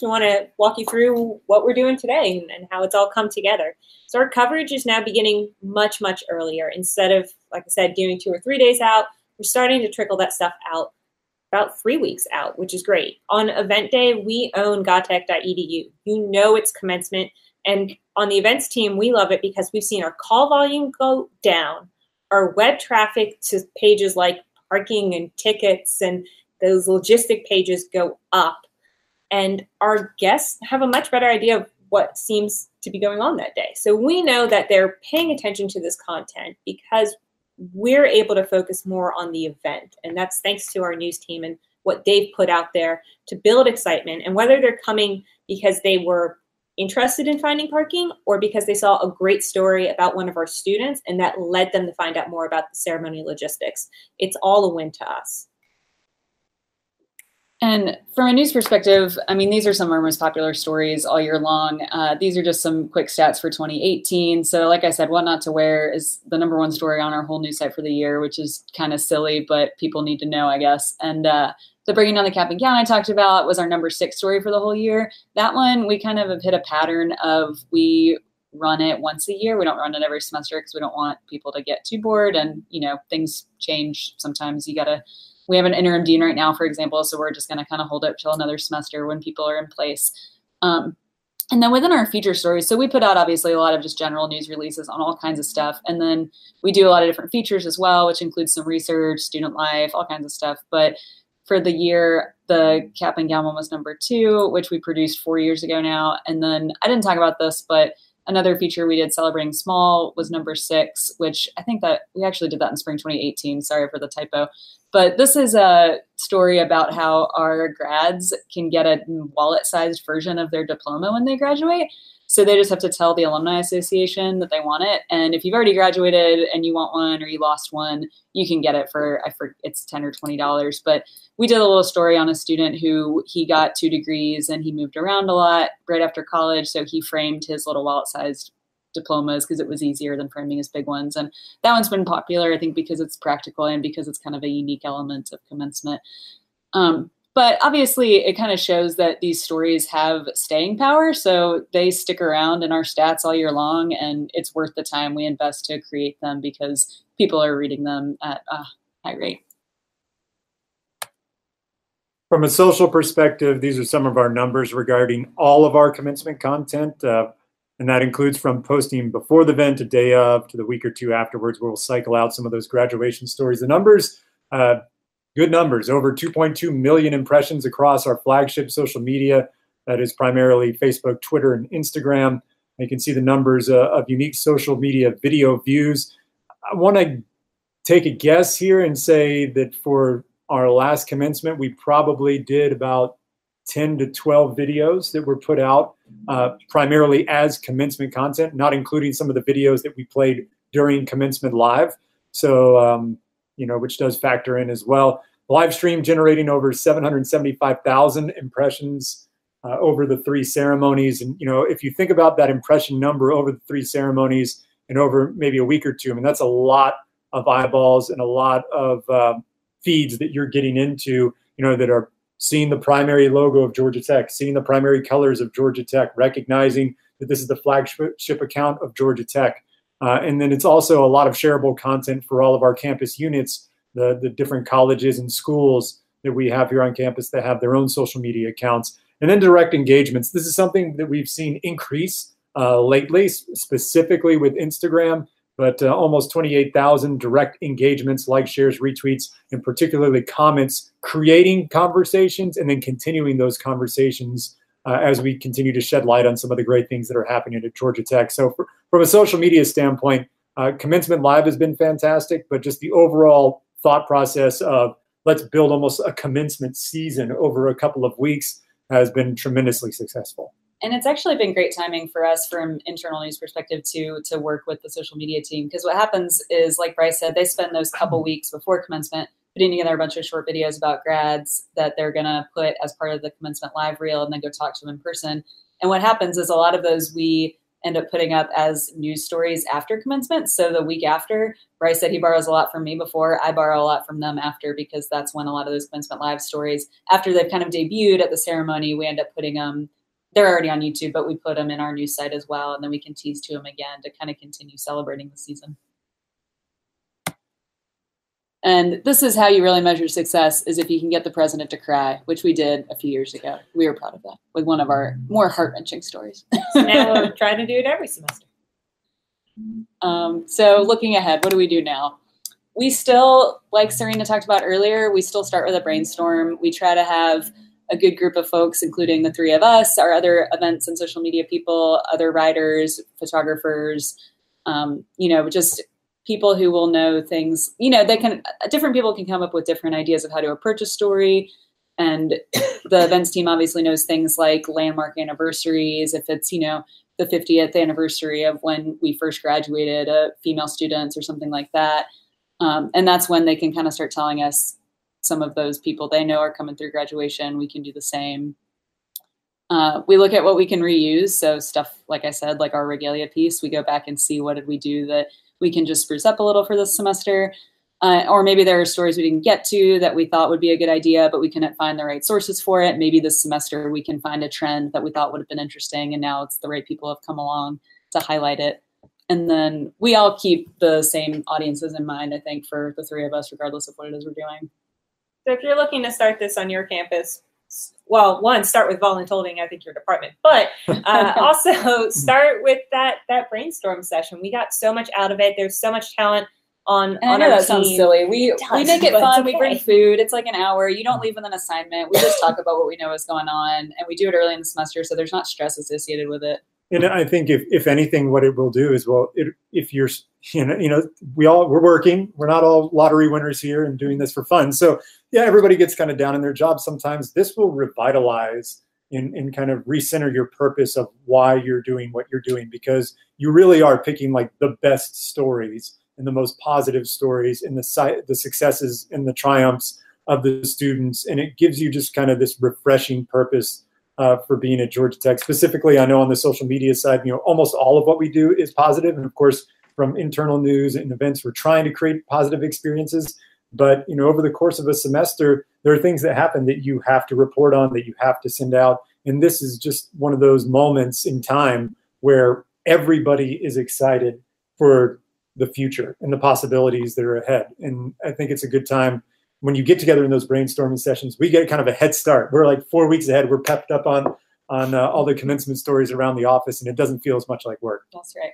we want to walk you through what we're doing today and how it's all come together. So our coverage is now beginning much, much earlier. Instead of, like I said, doing 2 or 3 days out, we're starting to trickle that stuff out about 3 weeks out, which is great. On event day, we own gotech.edu. You know it's Commencement. And on the events team, we love it because we've seen our call volume go down, our web traffic to pages like parking and tickets and those logistic pages go up. And our guests have a much better idea of what seems to be going on that day. So we know that they're paying attention to this content because we're able to focus more on the event. And that's thanks to our news team and what they've put out there to build excitement, and whether they're coming because they were interested in finding parking or because they saw a great story about one of our students and that led them to find out more about the ceremony logistics. It's all a win to us. And from a news perspective, I mean, these are some of our most popular stories all year long. These are just some quick stats for 2018. So like I said, What Not to Wear is the #1 story on our whole news site for the year, which is kind of silly, but people need to know, I guess. And the Bringing Down the Cap and Gown I talked about was our #6 story for the whole year. That one, we kind of have hit a pattern of we run it once a year. We don't run it every semester because we don't want people to get too bored and, you know, things change. Sometimes you got to, we have an interim dean right now, for example, so we're just going to kind of hold up till another semester when people are in place. And then within our feature stories, so we put out obviously a lot of just general news releases on all kinds of stuff. And then we do a lot of different features as well, which includes some research, student life, all kinds of stuff. But for the year, the Cap and Gown one was #2, which we produced 4 years ago now. And then I didn't talk about this, but another feature we did, Celebrating Small, was #6, which I think that we actually did that in spring 2018. Sorry for the typo. But this is a story about how our grads can get a wallet-sized version of their diploma when they graduate. So they just have to tell the Alumni Association that they want it. And if you've already graduated and you want one or you lost one, you can get it for, I forget, it's $10 or $20. But we did a little story on a student who he got 2 degrees and he moved around a lot right after college. So he framed his little wallet-sized diplomas because it was easier than framing his big ones. And that one's been popular, I think, because it's practical and because it's kind of a unique element of commencement. But obviously, it kind of shows that these stories have staying power, so they stick around in our stats all year long, and it's worth the time we invest to create them because people are reading them at a high rate. From a social perspective, these are some of our numbers regarding all of our commencement content, and that includes from posting before the event, a day of, to the week or two afterwards, where we'll cycle out some of those graduation stories. The numbers, good numbers, over 2.2 million impressions across our flagship social media. That is primarily Facebook, Twitter, and Instagram. You can see the numbers of unique social media video views. I want to take a guess here and say that for our last commencement, we probably did about 10 to 12 videos that were put out primarily as commencement content, not including some of the videos that we played during commencement live. So, you know, which does factor in as well. Live stream generating over 775,000 impressions over the 3 ceremonies. And, you know, if you think about that impression number over the 3 ceremonies and over maybe a week or two, I mean, that's a lot of eyeballs and a lot of feeds that you're getting into, you know, that are seeing the primary logo of Georgia Tech, seeing the primary colors of Georgia Tech, recognizing that this is the flagship account of Georgia Tech. And then it's also a lot of shareable content for all of our campus units, the different colleges and schools that we have here on campus that have their own social media accounts. And then direct engagements. This is something that we've seen increase lately, specifically with Instagram, but almost 28,000 direct engagements, likes, shares, retweets, and particularly comments, creating conversations and then continuing those conversations as we continue to shed light on some of the great things that are happening at Georgia Tech. So from a social media standpoint, Commencement Live has been fantastic, but just the overall thought process of let's build almost a commencement season over a couple of weeks has been tremendously successful. And it's actually been great timing for us from an internal news perspective to work with the social media team, because what happens is, like Bryce said, they spend those couple weeks before commencement putting together a bunch of short videos about grads that they're going to put as part of the commencement live reel and then go talk to them in person. And what happens is a lot of those we end up putting up as news stories after commencement. So the week after, Bryce said he borrows a lot from me before. I borrow a lot from them after, because that's when a lot of those commencement live stories, after they've kind of debuted at the ceremony, we end up putting them. They're already on YouTube, but we put them in our news site as well. And then we can tease to them again to kind of continue celebrating the season. And this is how you really measure success, is if you can get the president to cry, which we did a few years ago. We were proud of that with one of our more heart-wrenching stories. So now we're trying to do it every semester. So looking ahead, what do we do now? We still, like Serena talked about earlier, we still start with a brainstorm. We try to have a good group of folks, including the 3 of us, our other events and social media people, other writers, photographers, you know, just people who will know things, you know, different people can come up with different ideas of how to approach a story. And the events team obviously knows things like landmark anniversaries. If it's, you know, the 50th anniversary of when we first graduated female students or something like that. And that's when they can kind of start telling us some of those people they know are coming through graduation. We can do the same. We look at what we can reuse. So stuff, like I said, like our regalia piece, we go back and see what did we do that we can just spruce up a little for this semester. Or maybe there are stories we didn't get to that we thought would be a good idea, but we couldn't find the right sources for it. Maybe this semester we can find a trend that we thought would have been interesting, and now it's the right people have come along to highlight it. And then we all keep the same audiences in mind, I think, for the three of us, regardless of what it is we're doing. So if you're looking to start this on your campus, well, one, start with volunteering, I think, your department, but also start with that brainstorm session. We got so much out of it. There's so much talent. I know that sounds silly. We make it fun. Okay. We bring food. It's like an hour. You don't leave with an assignment. We just talk about what we know is going on, and we do it early in the semester, so there's not stress associated with it. And I think if anything, what it will do is, well, if you're, we're working. We're not all lottery winners here and doing this for fun. So yeah, everybody gets kind of down in their job sometimes. This will revitalize and kind of recenter your purpose of why you're doing what you're doing, because you really are picking like the best stories and the most positive stories and the successes and the triumphs of the students. And it gives you just kind of this refreshing purpose for being at Georgia Tech. Specifically, I know on the social media side, almost all of what we do is positive. And of course, from internal news and events, we're trying to create positive experiences. But, over the course of a semester, there are things that happen that you have to report on, that you have to send out. And this is just one of those moments in time where everybody is excited for the future and the possibilities that are ahead. And I think it's a good time when you get together in those brainstorming sessions. We get kind of a head start. We're like 4 weeks ahead. We're pepped up on all the commencement stories around the office, and it doesn't feel as much like work. That's right.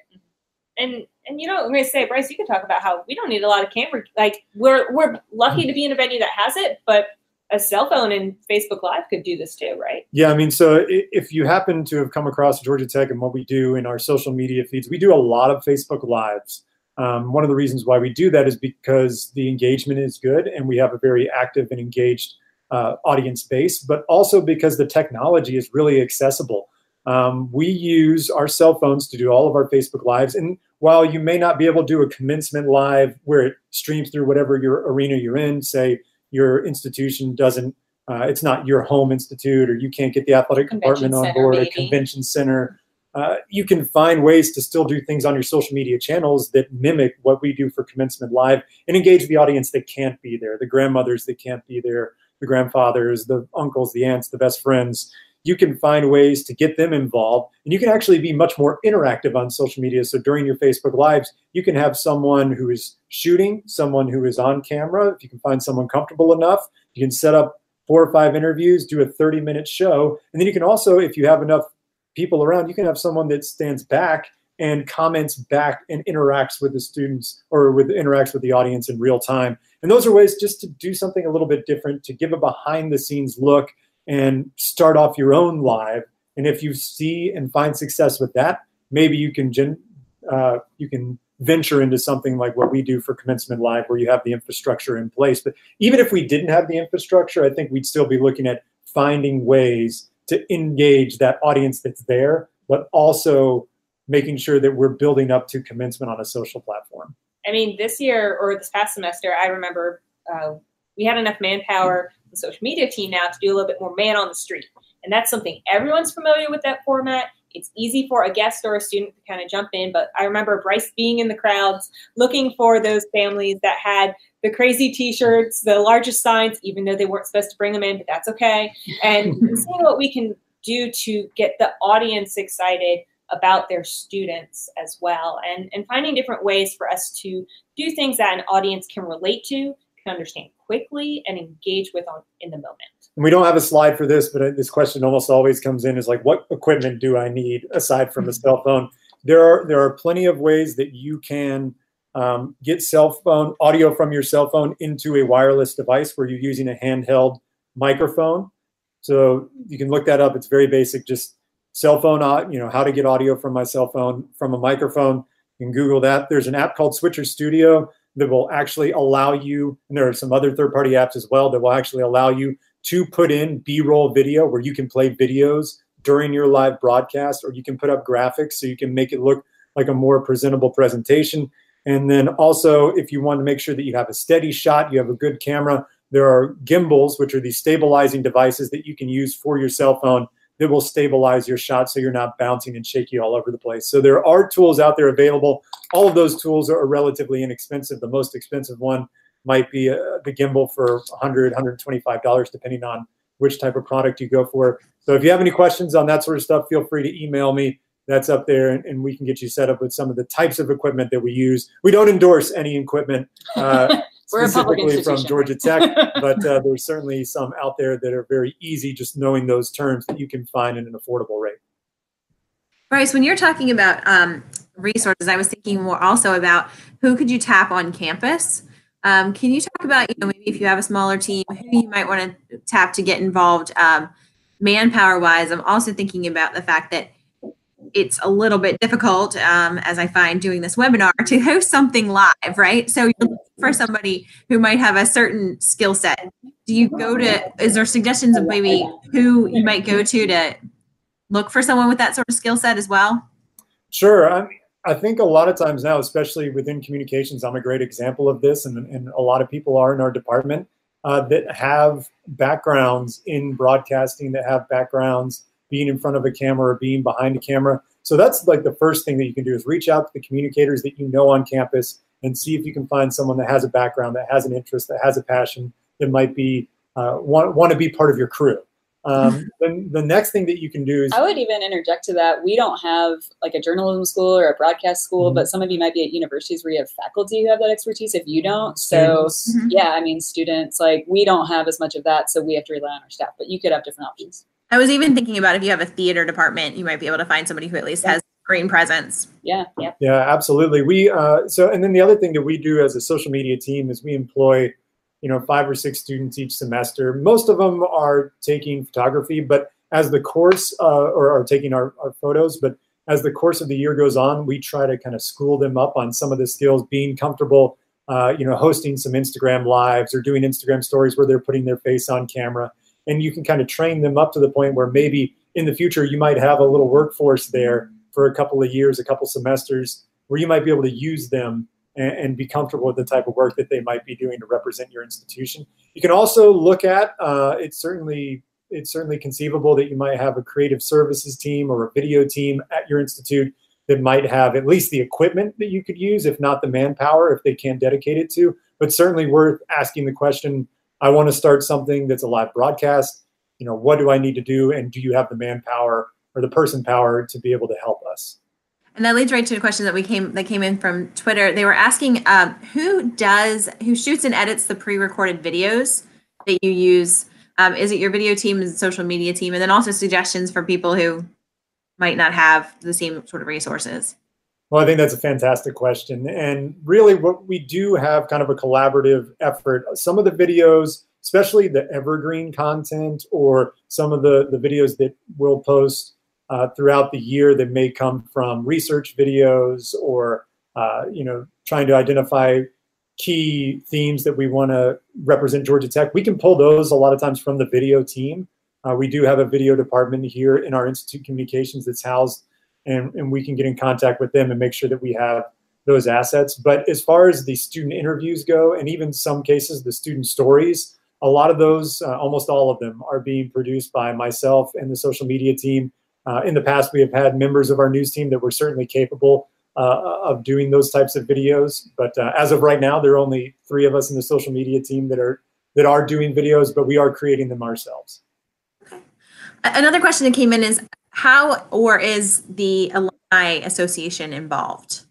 And I'm going to say, Bryce, you can talk about how we don't need a lot of camera. Like we're lucky to be in a venue that has it, but a cell phone and Facebook Live could do this too, right? Yeah, so if you happen to have come across Georgia Tech and what we do in our social media feeds, we do a lot of Facebook Lives. One of the reasons why we do that is because the engagement is good and we have a very active and engaged audience base, but also because the technology is really accessible. We use our cell phones to do all of our Facebook Lives. And while you may not be able to do a commencement live where it streams through whatever your arena you're in, say your institution doesn't, it's not your home institute, or you can't get the athletic department on board, a convention center. You can find ways to still do things on your social media channels that mimic what we do for Commencement Live and engage the audience that can't be there, the grandmothers that can't be there, the grandfathers, the uncles, the aunts, the best friends. You can find ways to get them involved, and you can actually be much more interactive on social media. So during your Facebook Lives, you can have someone who is shooting, someone who is on camera. If you can find someone comfortable enough, you can set up 4 or 5 interviews, do a 30-minute show. And then you can also, if you have enough people around, you can have someone that stands back and comments back and interacts with the students or interacts with the audience in real time. And those are ways just to do something a little bit different, to give a behind the scenes look and start off your own live. And if you see and find success with that, maybe you can venture into something like what we do for Commencement Live, where you have the infrastructure in place. But even if we didn't have the infrastructure, I think we'd still be looking at finding ways to engage that audience that's there, but also making sure that we're building up to commencement on a social platform. This year, or this past semester, I remember we had enough manpower on the social media team now to do a little bit more man on the street. And that's something everyone's familiar with, that format. It's easy for a guest or a student to kind of jump in. But I remember Bryce being in the crowds, looking for those families that had the crazy T-shirts, the largest signs, even though they weren't supposed to bring them in, but that's okay. And seeing what we can do to get the audience excited about their students as well, and finding different ways for us to do things that an audience can relate to, can understand quickly, and engage with in the moment. We don't have a slide for this, but this question almost always comes in is like, what equipment do I need aside from a cell phone? There are plenty of ways that you can get cell phone audio from your cell phone into a wireless device where you're using a handheld microphone. So you can look that up. It's very basic, just cell phone, how to get audio from my cell phone, from a microphone. You can Google that. There's an app called Switcher Studio that will actually allow you, and there are some other third-party apps as well that will actually allow you to put in B-roll video where you can play videos during your live broadcast, or you can put up graphics so you can make it look like a more presentable presentation. And then also, if you want to make sure that you have a steady shot, you have a good camera, there are gimbals, which are these stabilizing devices that you can use for your cell phone that will stabilize your shot so you're not bouncing and shaky all over the place. So there are tools out there available. All of those tools are relatively inexpensive. The most expensive one might be the gimbal for $100, $125, depending on which type of product you go for. So if you have any questions on that sort of stuff, feel free to email me. That's up there, and we can get you set up with some of the types of equipment that we use. We don't endorse any equipment specifically from Georgia Tech, but there's certainly some out there that are very easy, just knowing those terms that you can find at an affordable rate. Bryce, when you're talking about resources, I was thinking more also about who could you tap on campus? Can you talk about, you know, maybe if you have a smaller team, who you might want to tap to get involved manpower-wise? I'm also thinking about the fact that it's a little bit difficult, as I find doing this webinar, to host something live, right? So you're looking for somebody who might have a certain skill set. Do you go to, is there suggestions of maybe who you might go to look for someone with that sort of skill set as well? Sure. I think a lot of times now, especially within communications, I'm a great example of this, and a lot of people are in our department that have backgrounds in broadcasting, that have backgrounds being in front of a camera or being behind a camera. So that's like the first thing that you can do is reach out to the communicators that you know on campus and see if you can find someone that has a background, that has an interest, that has a passion, that might be want to be part of your crew. Then the next thing that you can do is... I would even interject to that. We don't have like a journalism school or a broadcast school, but some of you might be at universities where you have faculty who have that expertise if you don't. So students, like we don't have as much of that. So we have to rely on our staff, but you could have different options. I was even thinking about if you have a theater department, you might be able to find somebody who at least has screen presence. Yeah, absolutely. We and then the other thing that we do as a social media team is we employ, 5 or 6 students each semester. Most of them are taking photography, but as the course or are taking our photos, but as the course of the year goes on, we try to kind of school them up on some of the skills, being comfortable, hosting some Instagram lives or doing Instagram stories where they're putting their face on camera. And you can kind of train them up to the point where maybe in the future you might have a little workforce there for a couple of years, a couple semesters, where you might be able to use them and be comfortable with the type of work that they might be doing to represent your institution. You can also look at, it's certainly conceivable that you might have a creative services team or a video team at your institute that might have at least the equipment that you could use, if not the manpower, if they can't dedicate it to, but certainly worth asking the question, I want to start something that's a live broadcast. What do I need to do? And do you have the manpower or the person power to be able to help us? And that leads right to a question that came in from Twitter. They were asking who shoots and edits the pre-recorded videos that you use? Is it your video team? Is it social media team? And then also suggestions for people who might not have the same sort of resources. Well, I think that's a fantastic question. And really what we do have kind of a collaborative effort. Some of the videos, especially the evergreen content or some of the videos that we'll post throughout the year that may come from research videos or, trying to identify key themes that we want to represent Georgia Tech. We can pull those a lot of times from the video team. We do have a video department here in our Institute Communications that's housed, and we can get in contact with them and make sure that we have those assets. But as far as the student interviews go, and even some cases, the student stories, a lot of those, almost all of them, are being produced by myself and the social media team. In the past, we have had members of our news team that were certainly capable of doing those types of videos. But as of right now, there are only 3 of us in the social media team that are doing videos, but we are creating them ourselves. Okay. Another question that came in is, how or is the Alumni Association involved?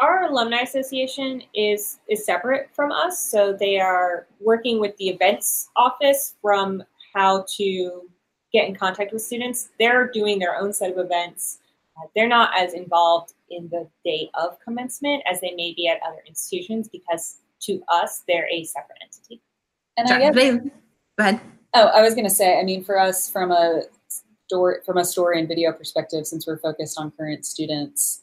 Our Alumni Association is separate from us, so they are working with the events office from how to get in contact with students. They're doing their own set of events. They're not as involved in the day of commencement as they may be at other institutions because to us, they're a separate entity. And sure. Go ahead. Oh, I was going to say, for us from a story and video perspective, since we're focused on current students,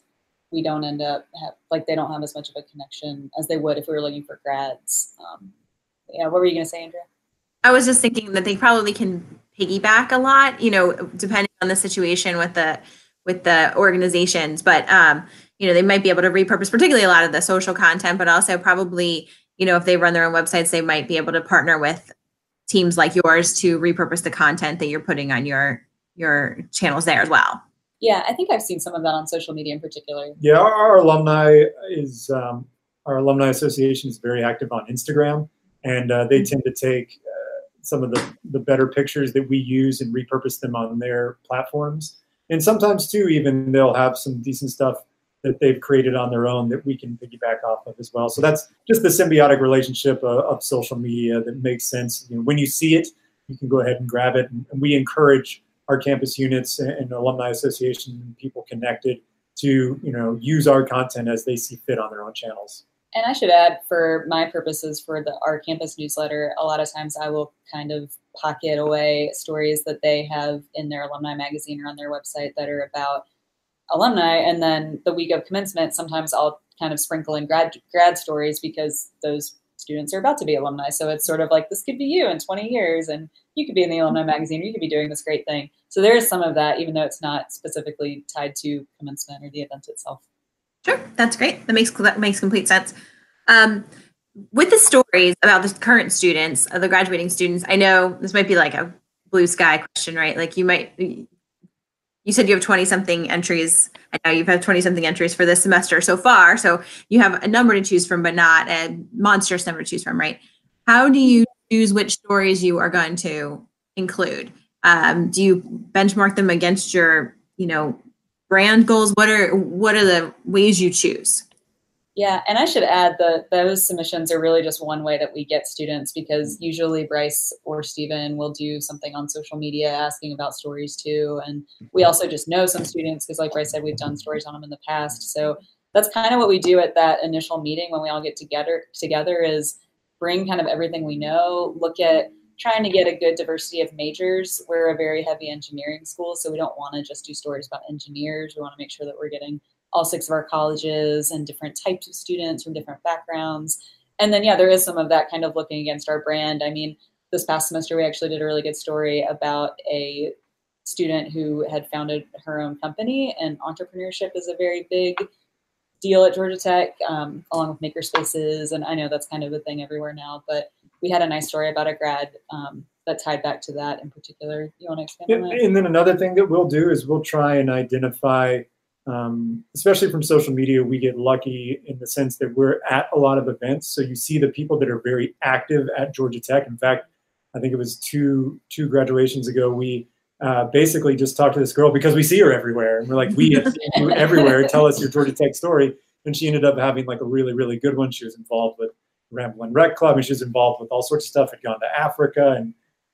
we don't end up they don't have as much of a connection as they would if we were looking for grads. What were you going to say, Andrea? I was just thinking that they probably can piggyback a lot, you know, depending on the situation with the organizations, but, you know, they might be able to repurpose particularly a lot of the social content, but also probably, you know, if they run their own websites, they might be able to partner with teams like yours to repurpose the content that you're putting on your channels there as well. Yeah, I think I've seen some of that on social media in particular. Yeah, our alumni is, our alumni association is very active on Instagram, and they tend to take some of the better pictures that we use and repurpose them on their platforms. And sometimes too, even they'll have some decent stuff that they've created on their own that we can piggyback off of as well. So that's just the symbiotic relationship of social media that makes sense. You know, when you see it, you can go ahead and grab it. And we encourage our campus units and alumni association and people connected to, you know, use our content as they see fit on their own channels. And I should add, for my purposes, for the Our Campus newsletter, a lot of times I will kind of pocket away stories that they have in their alumni magazine or on their website that are about alumni. And then the week of commencement, sometimes I'll kind of sprinkle in grad stories because those students are about to be alumni. So it's sort of like, this could be you in 20 years and you could be in the alumni magazine, or you could be doing this great thing. So there is some of that, even though it's not specifically tied to commencement or the event itself. Sure, that's great. That makes complete sense. With the stories about the current students, the graduating students, I know this might be like a blue sky question, right? Like you said you have 20 something entries. I know you've had 20 something entries for this semester so far. So you have a number to choose from, but not a monstrous number to choose from, right? How do you choose which stories you are going to include? Do you benchmark them against your, you know, brand goals? What are the ways you choose? Yeah, and I should add that those submissions are really just one way that we get students, because usually Bryce or Steven will do something on social media asking about stories too. And we also just know some students because, like Bryce said, we've done stories on them in the past. So that's kind of what we do at that initial meeting when we all get together is bring kind of everything we know, look at trying to get a good diversity of majors. We're a very heavy engineering school, so we don't want to just do stories about engineers. We want to make sure that we're getting all 6 of our colleges and different types of students from different backgrounds. And then, yeah, there is some of that kind of looking against our brand. I mean, this past semester, we actually did a really good story about a student who had founded her own company, and entrepreneurship is a very big deal at Georgia Tech, along with makerspaces. And I know that's kind of a thing everywhere now, but we had a nice story about a grad that tied back to that in particular. You want to expand on that? And then another thing that we'll do is we'll try and identify, especially from social media, we get lucky in the sense that we're at a lot of events. So you see the people that are very active at Georgia Tech. In fact, I think it was two graduations ago, we basically just talked to this girl because we see her everywhere. And we're like, we have seen you everywhere. Tell us your Georgia Tech story. And she ended up having like a really, really good one. She was involved with Ramblin' Rec Club, and she was involved with all sorts of stuff, had gone to Africa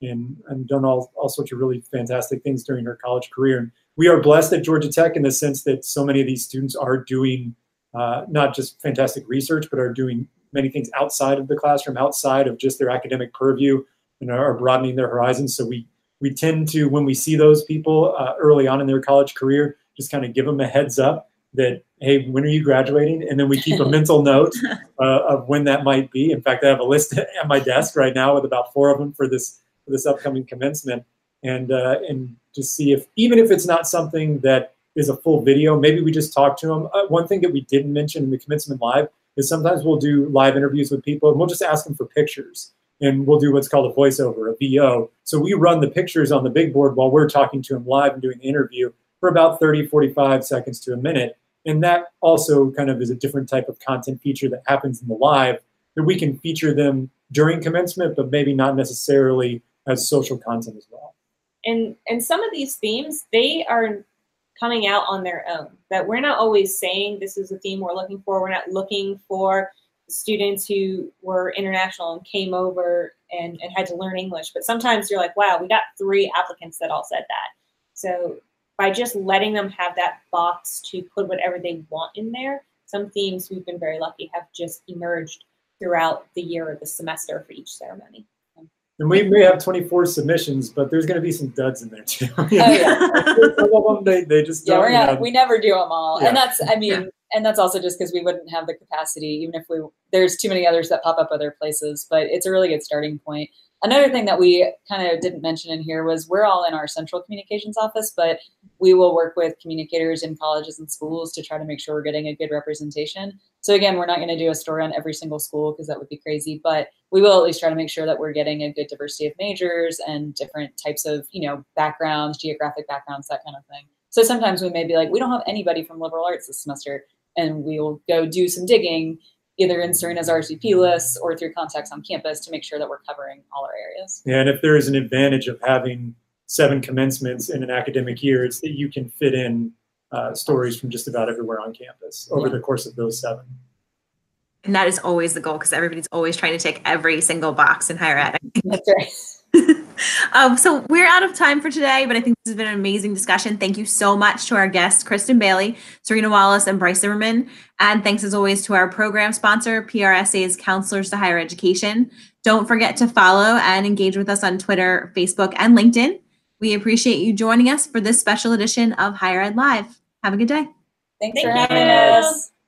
and done all sorts of really fantastic things during her college career. And we are blessed at Georgia Tech in the sense that so many of these students are doing not just fantastic research, but are doing many things outside of the classroom, outside of just their academic purview, and are broadening their horizons. So we tend to, when we see those people early on in their college career, just kind of give them a heads up that, hey, when are you graduating? And then we keep a mental note of when that might be. In fact, I have a list at my desk right now with about 4 of them for this upcoming commencement, and to see if, even if it's not something that is a full video, maybe we just talk to them. One thing that we didn't mention in the commencement live is sometimes we'll do live interviews with people, and we'll just ask them for pictures, and we'll do what's called a voiceover, a VO. So we run the pictures on the big board while we're talking to them live and doing the interview for about 30, 45 seconds to a minute. And that also kind of is a different type of content feature that happens in the live that we can feature them during commencement, but maybe not necessarily as social content as well. And some of these themes, they are coming out on their own, that we're not always saying this is a theme we're looking for. We're not looking for students who were international and came over and had to learn English. But sometimes you're like, wow, we got 3 applicants that all said that. So by just letting them have that box to put whatever they want in there, some themes we've been very lucky have just emerged throughout the year or the semester for each ceremony. And we may have 24 submissions, but there's going to be some duds in there too. Oh, yeah. Some of them, they just don't. Yeah, we never do them all. Yeah. And that's, I mean, yeah. And that's also just because we wouldn't have the capacity, even if there's too many others that pop up other places, but it's a really good starting point. Another thing that we kind of didn't mention in here was we're all in our central communications office, but we will work with communicators in colleges and schools to try to make sure we're getting a good representation. So again, we're not going to do a story on every single school because that would be crazy, but we will at least try to make sure that we're getting a good diversity of majors and different types of, you know, backgrounds, geographic backgrounds, that kind of thing. So sometimes we may be like, we don't have anybody from liberal arts this semester, and we will go do some digging either in Serena's RCP lists or through contacts on campus to make sure that we're covering all our areas. Yeah, and if there is an advantage of having 7 commencements in an academic year, it's that you can fit in stories from just about everywhere on campus over the course of those 7. And that is always the goal, because everybody's always trying to tick every single box in higher ed. That's right. So we're out of time for today, but I think this has been an amazing discussion. Thank you so much to our guests, Kristen Bailey, Serena Wallace, and Bryce Zimmerman. And thanks as always to our program sponsor, PRSA's Counselors to Higher Education. Don't forget to follow and engage with us on Twitter, Facebook, and LinkedIn. We appreciate you joining us for this special edition of Higher Ed Live. Have a good day. Thanks for having us.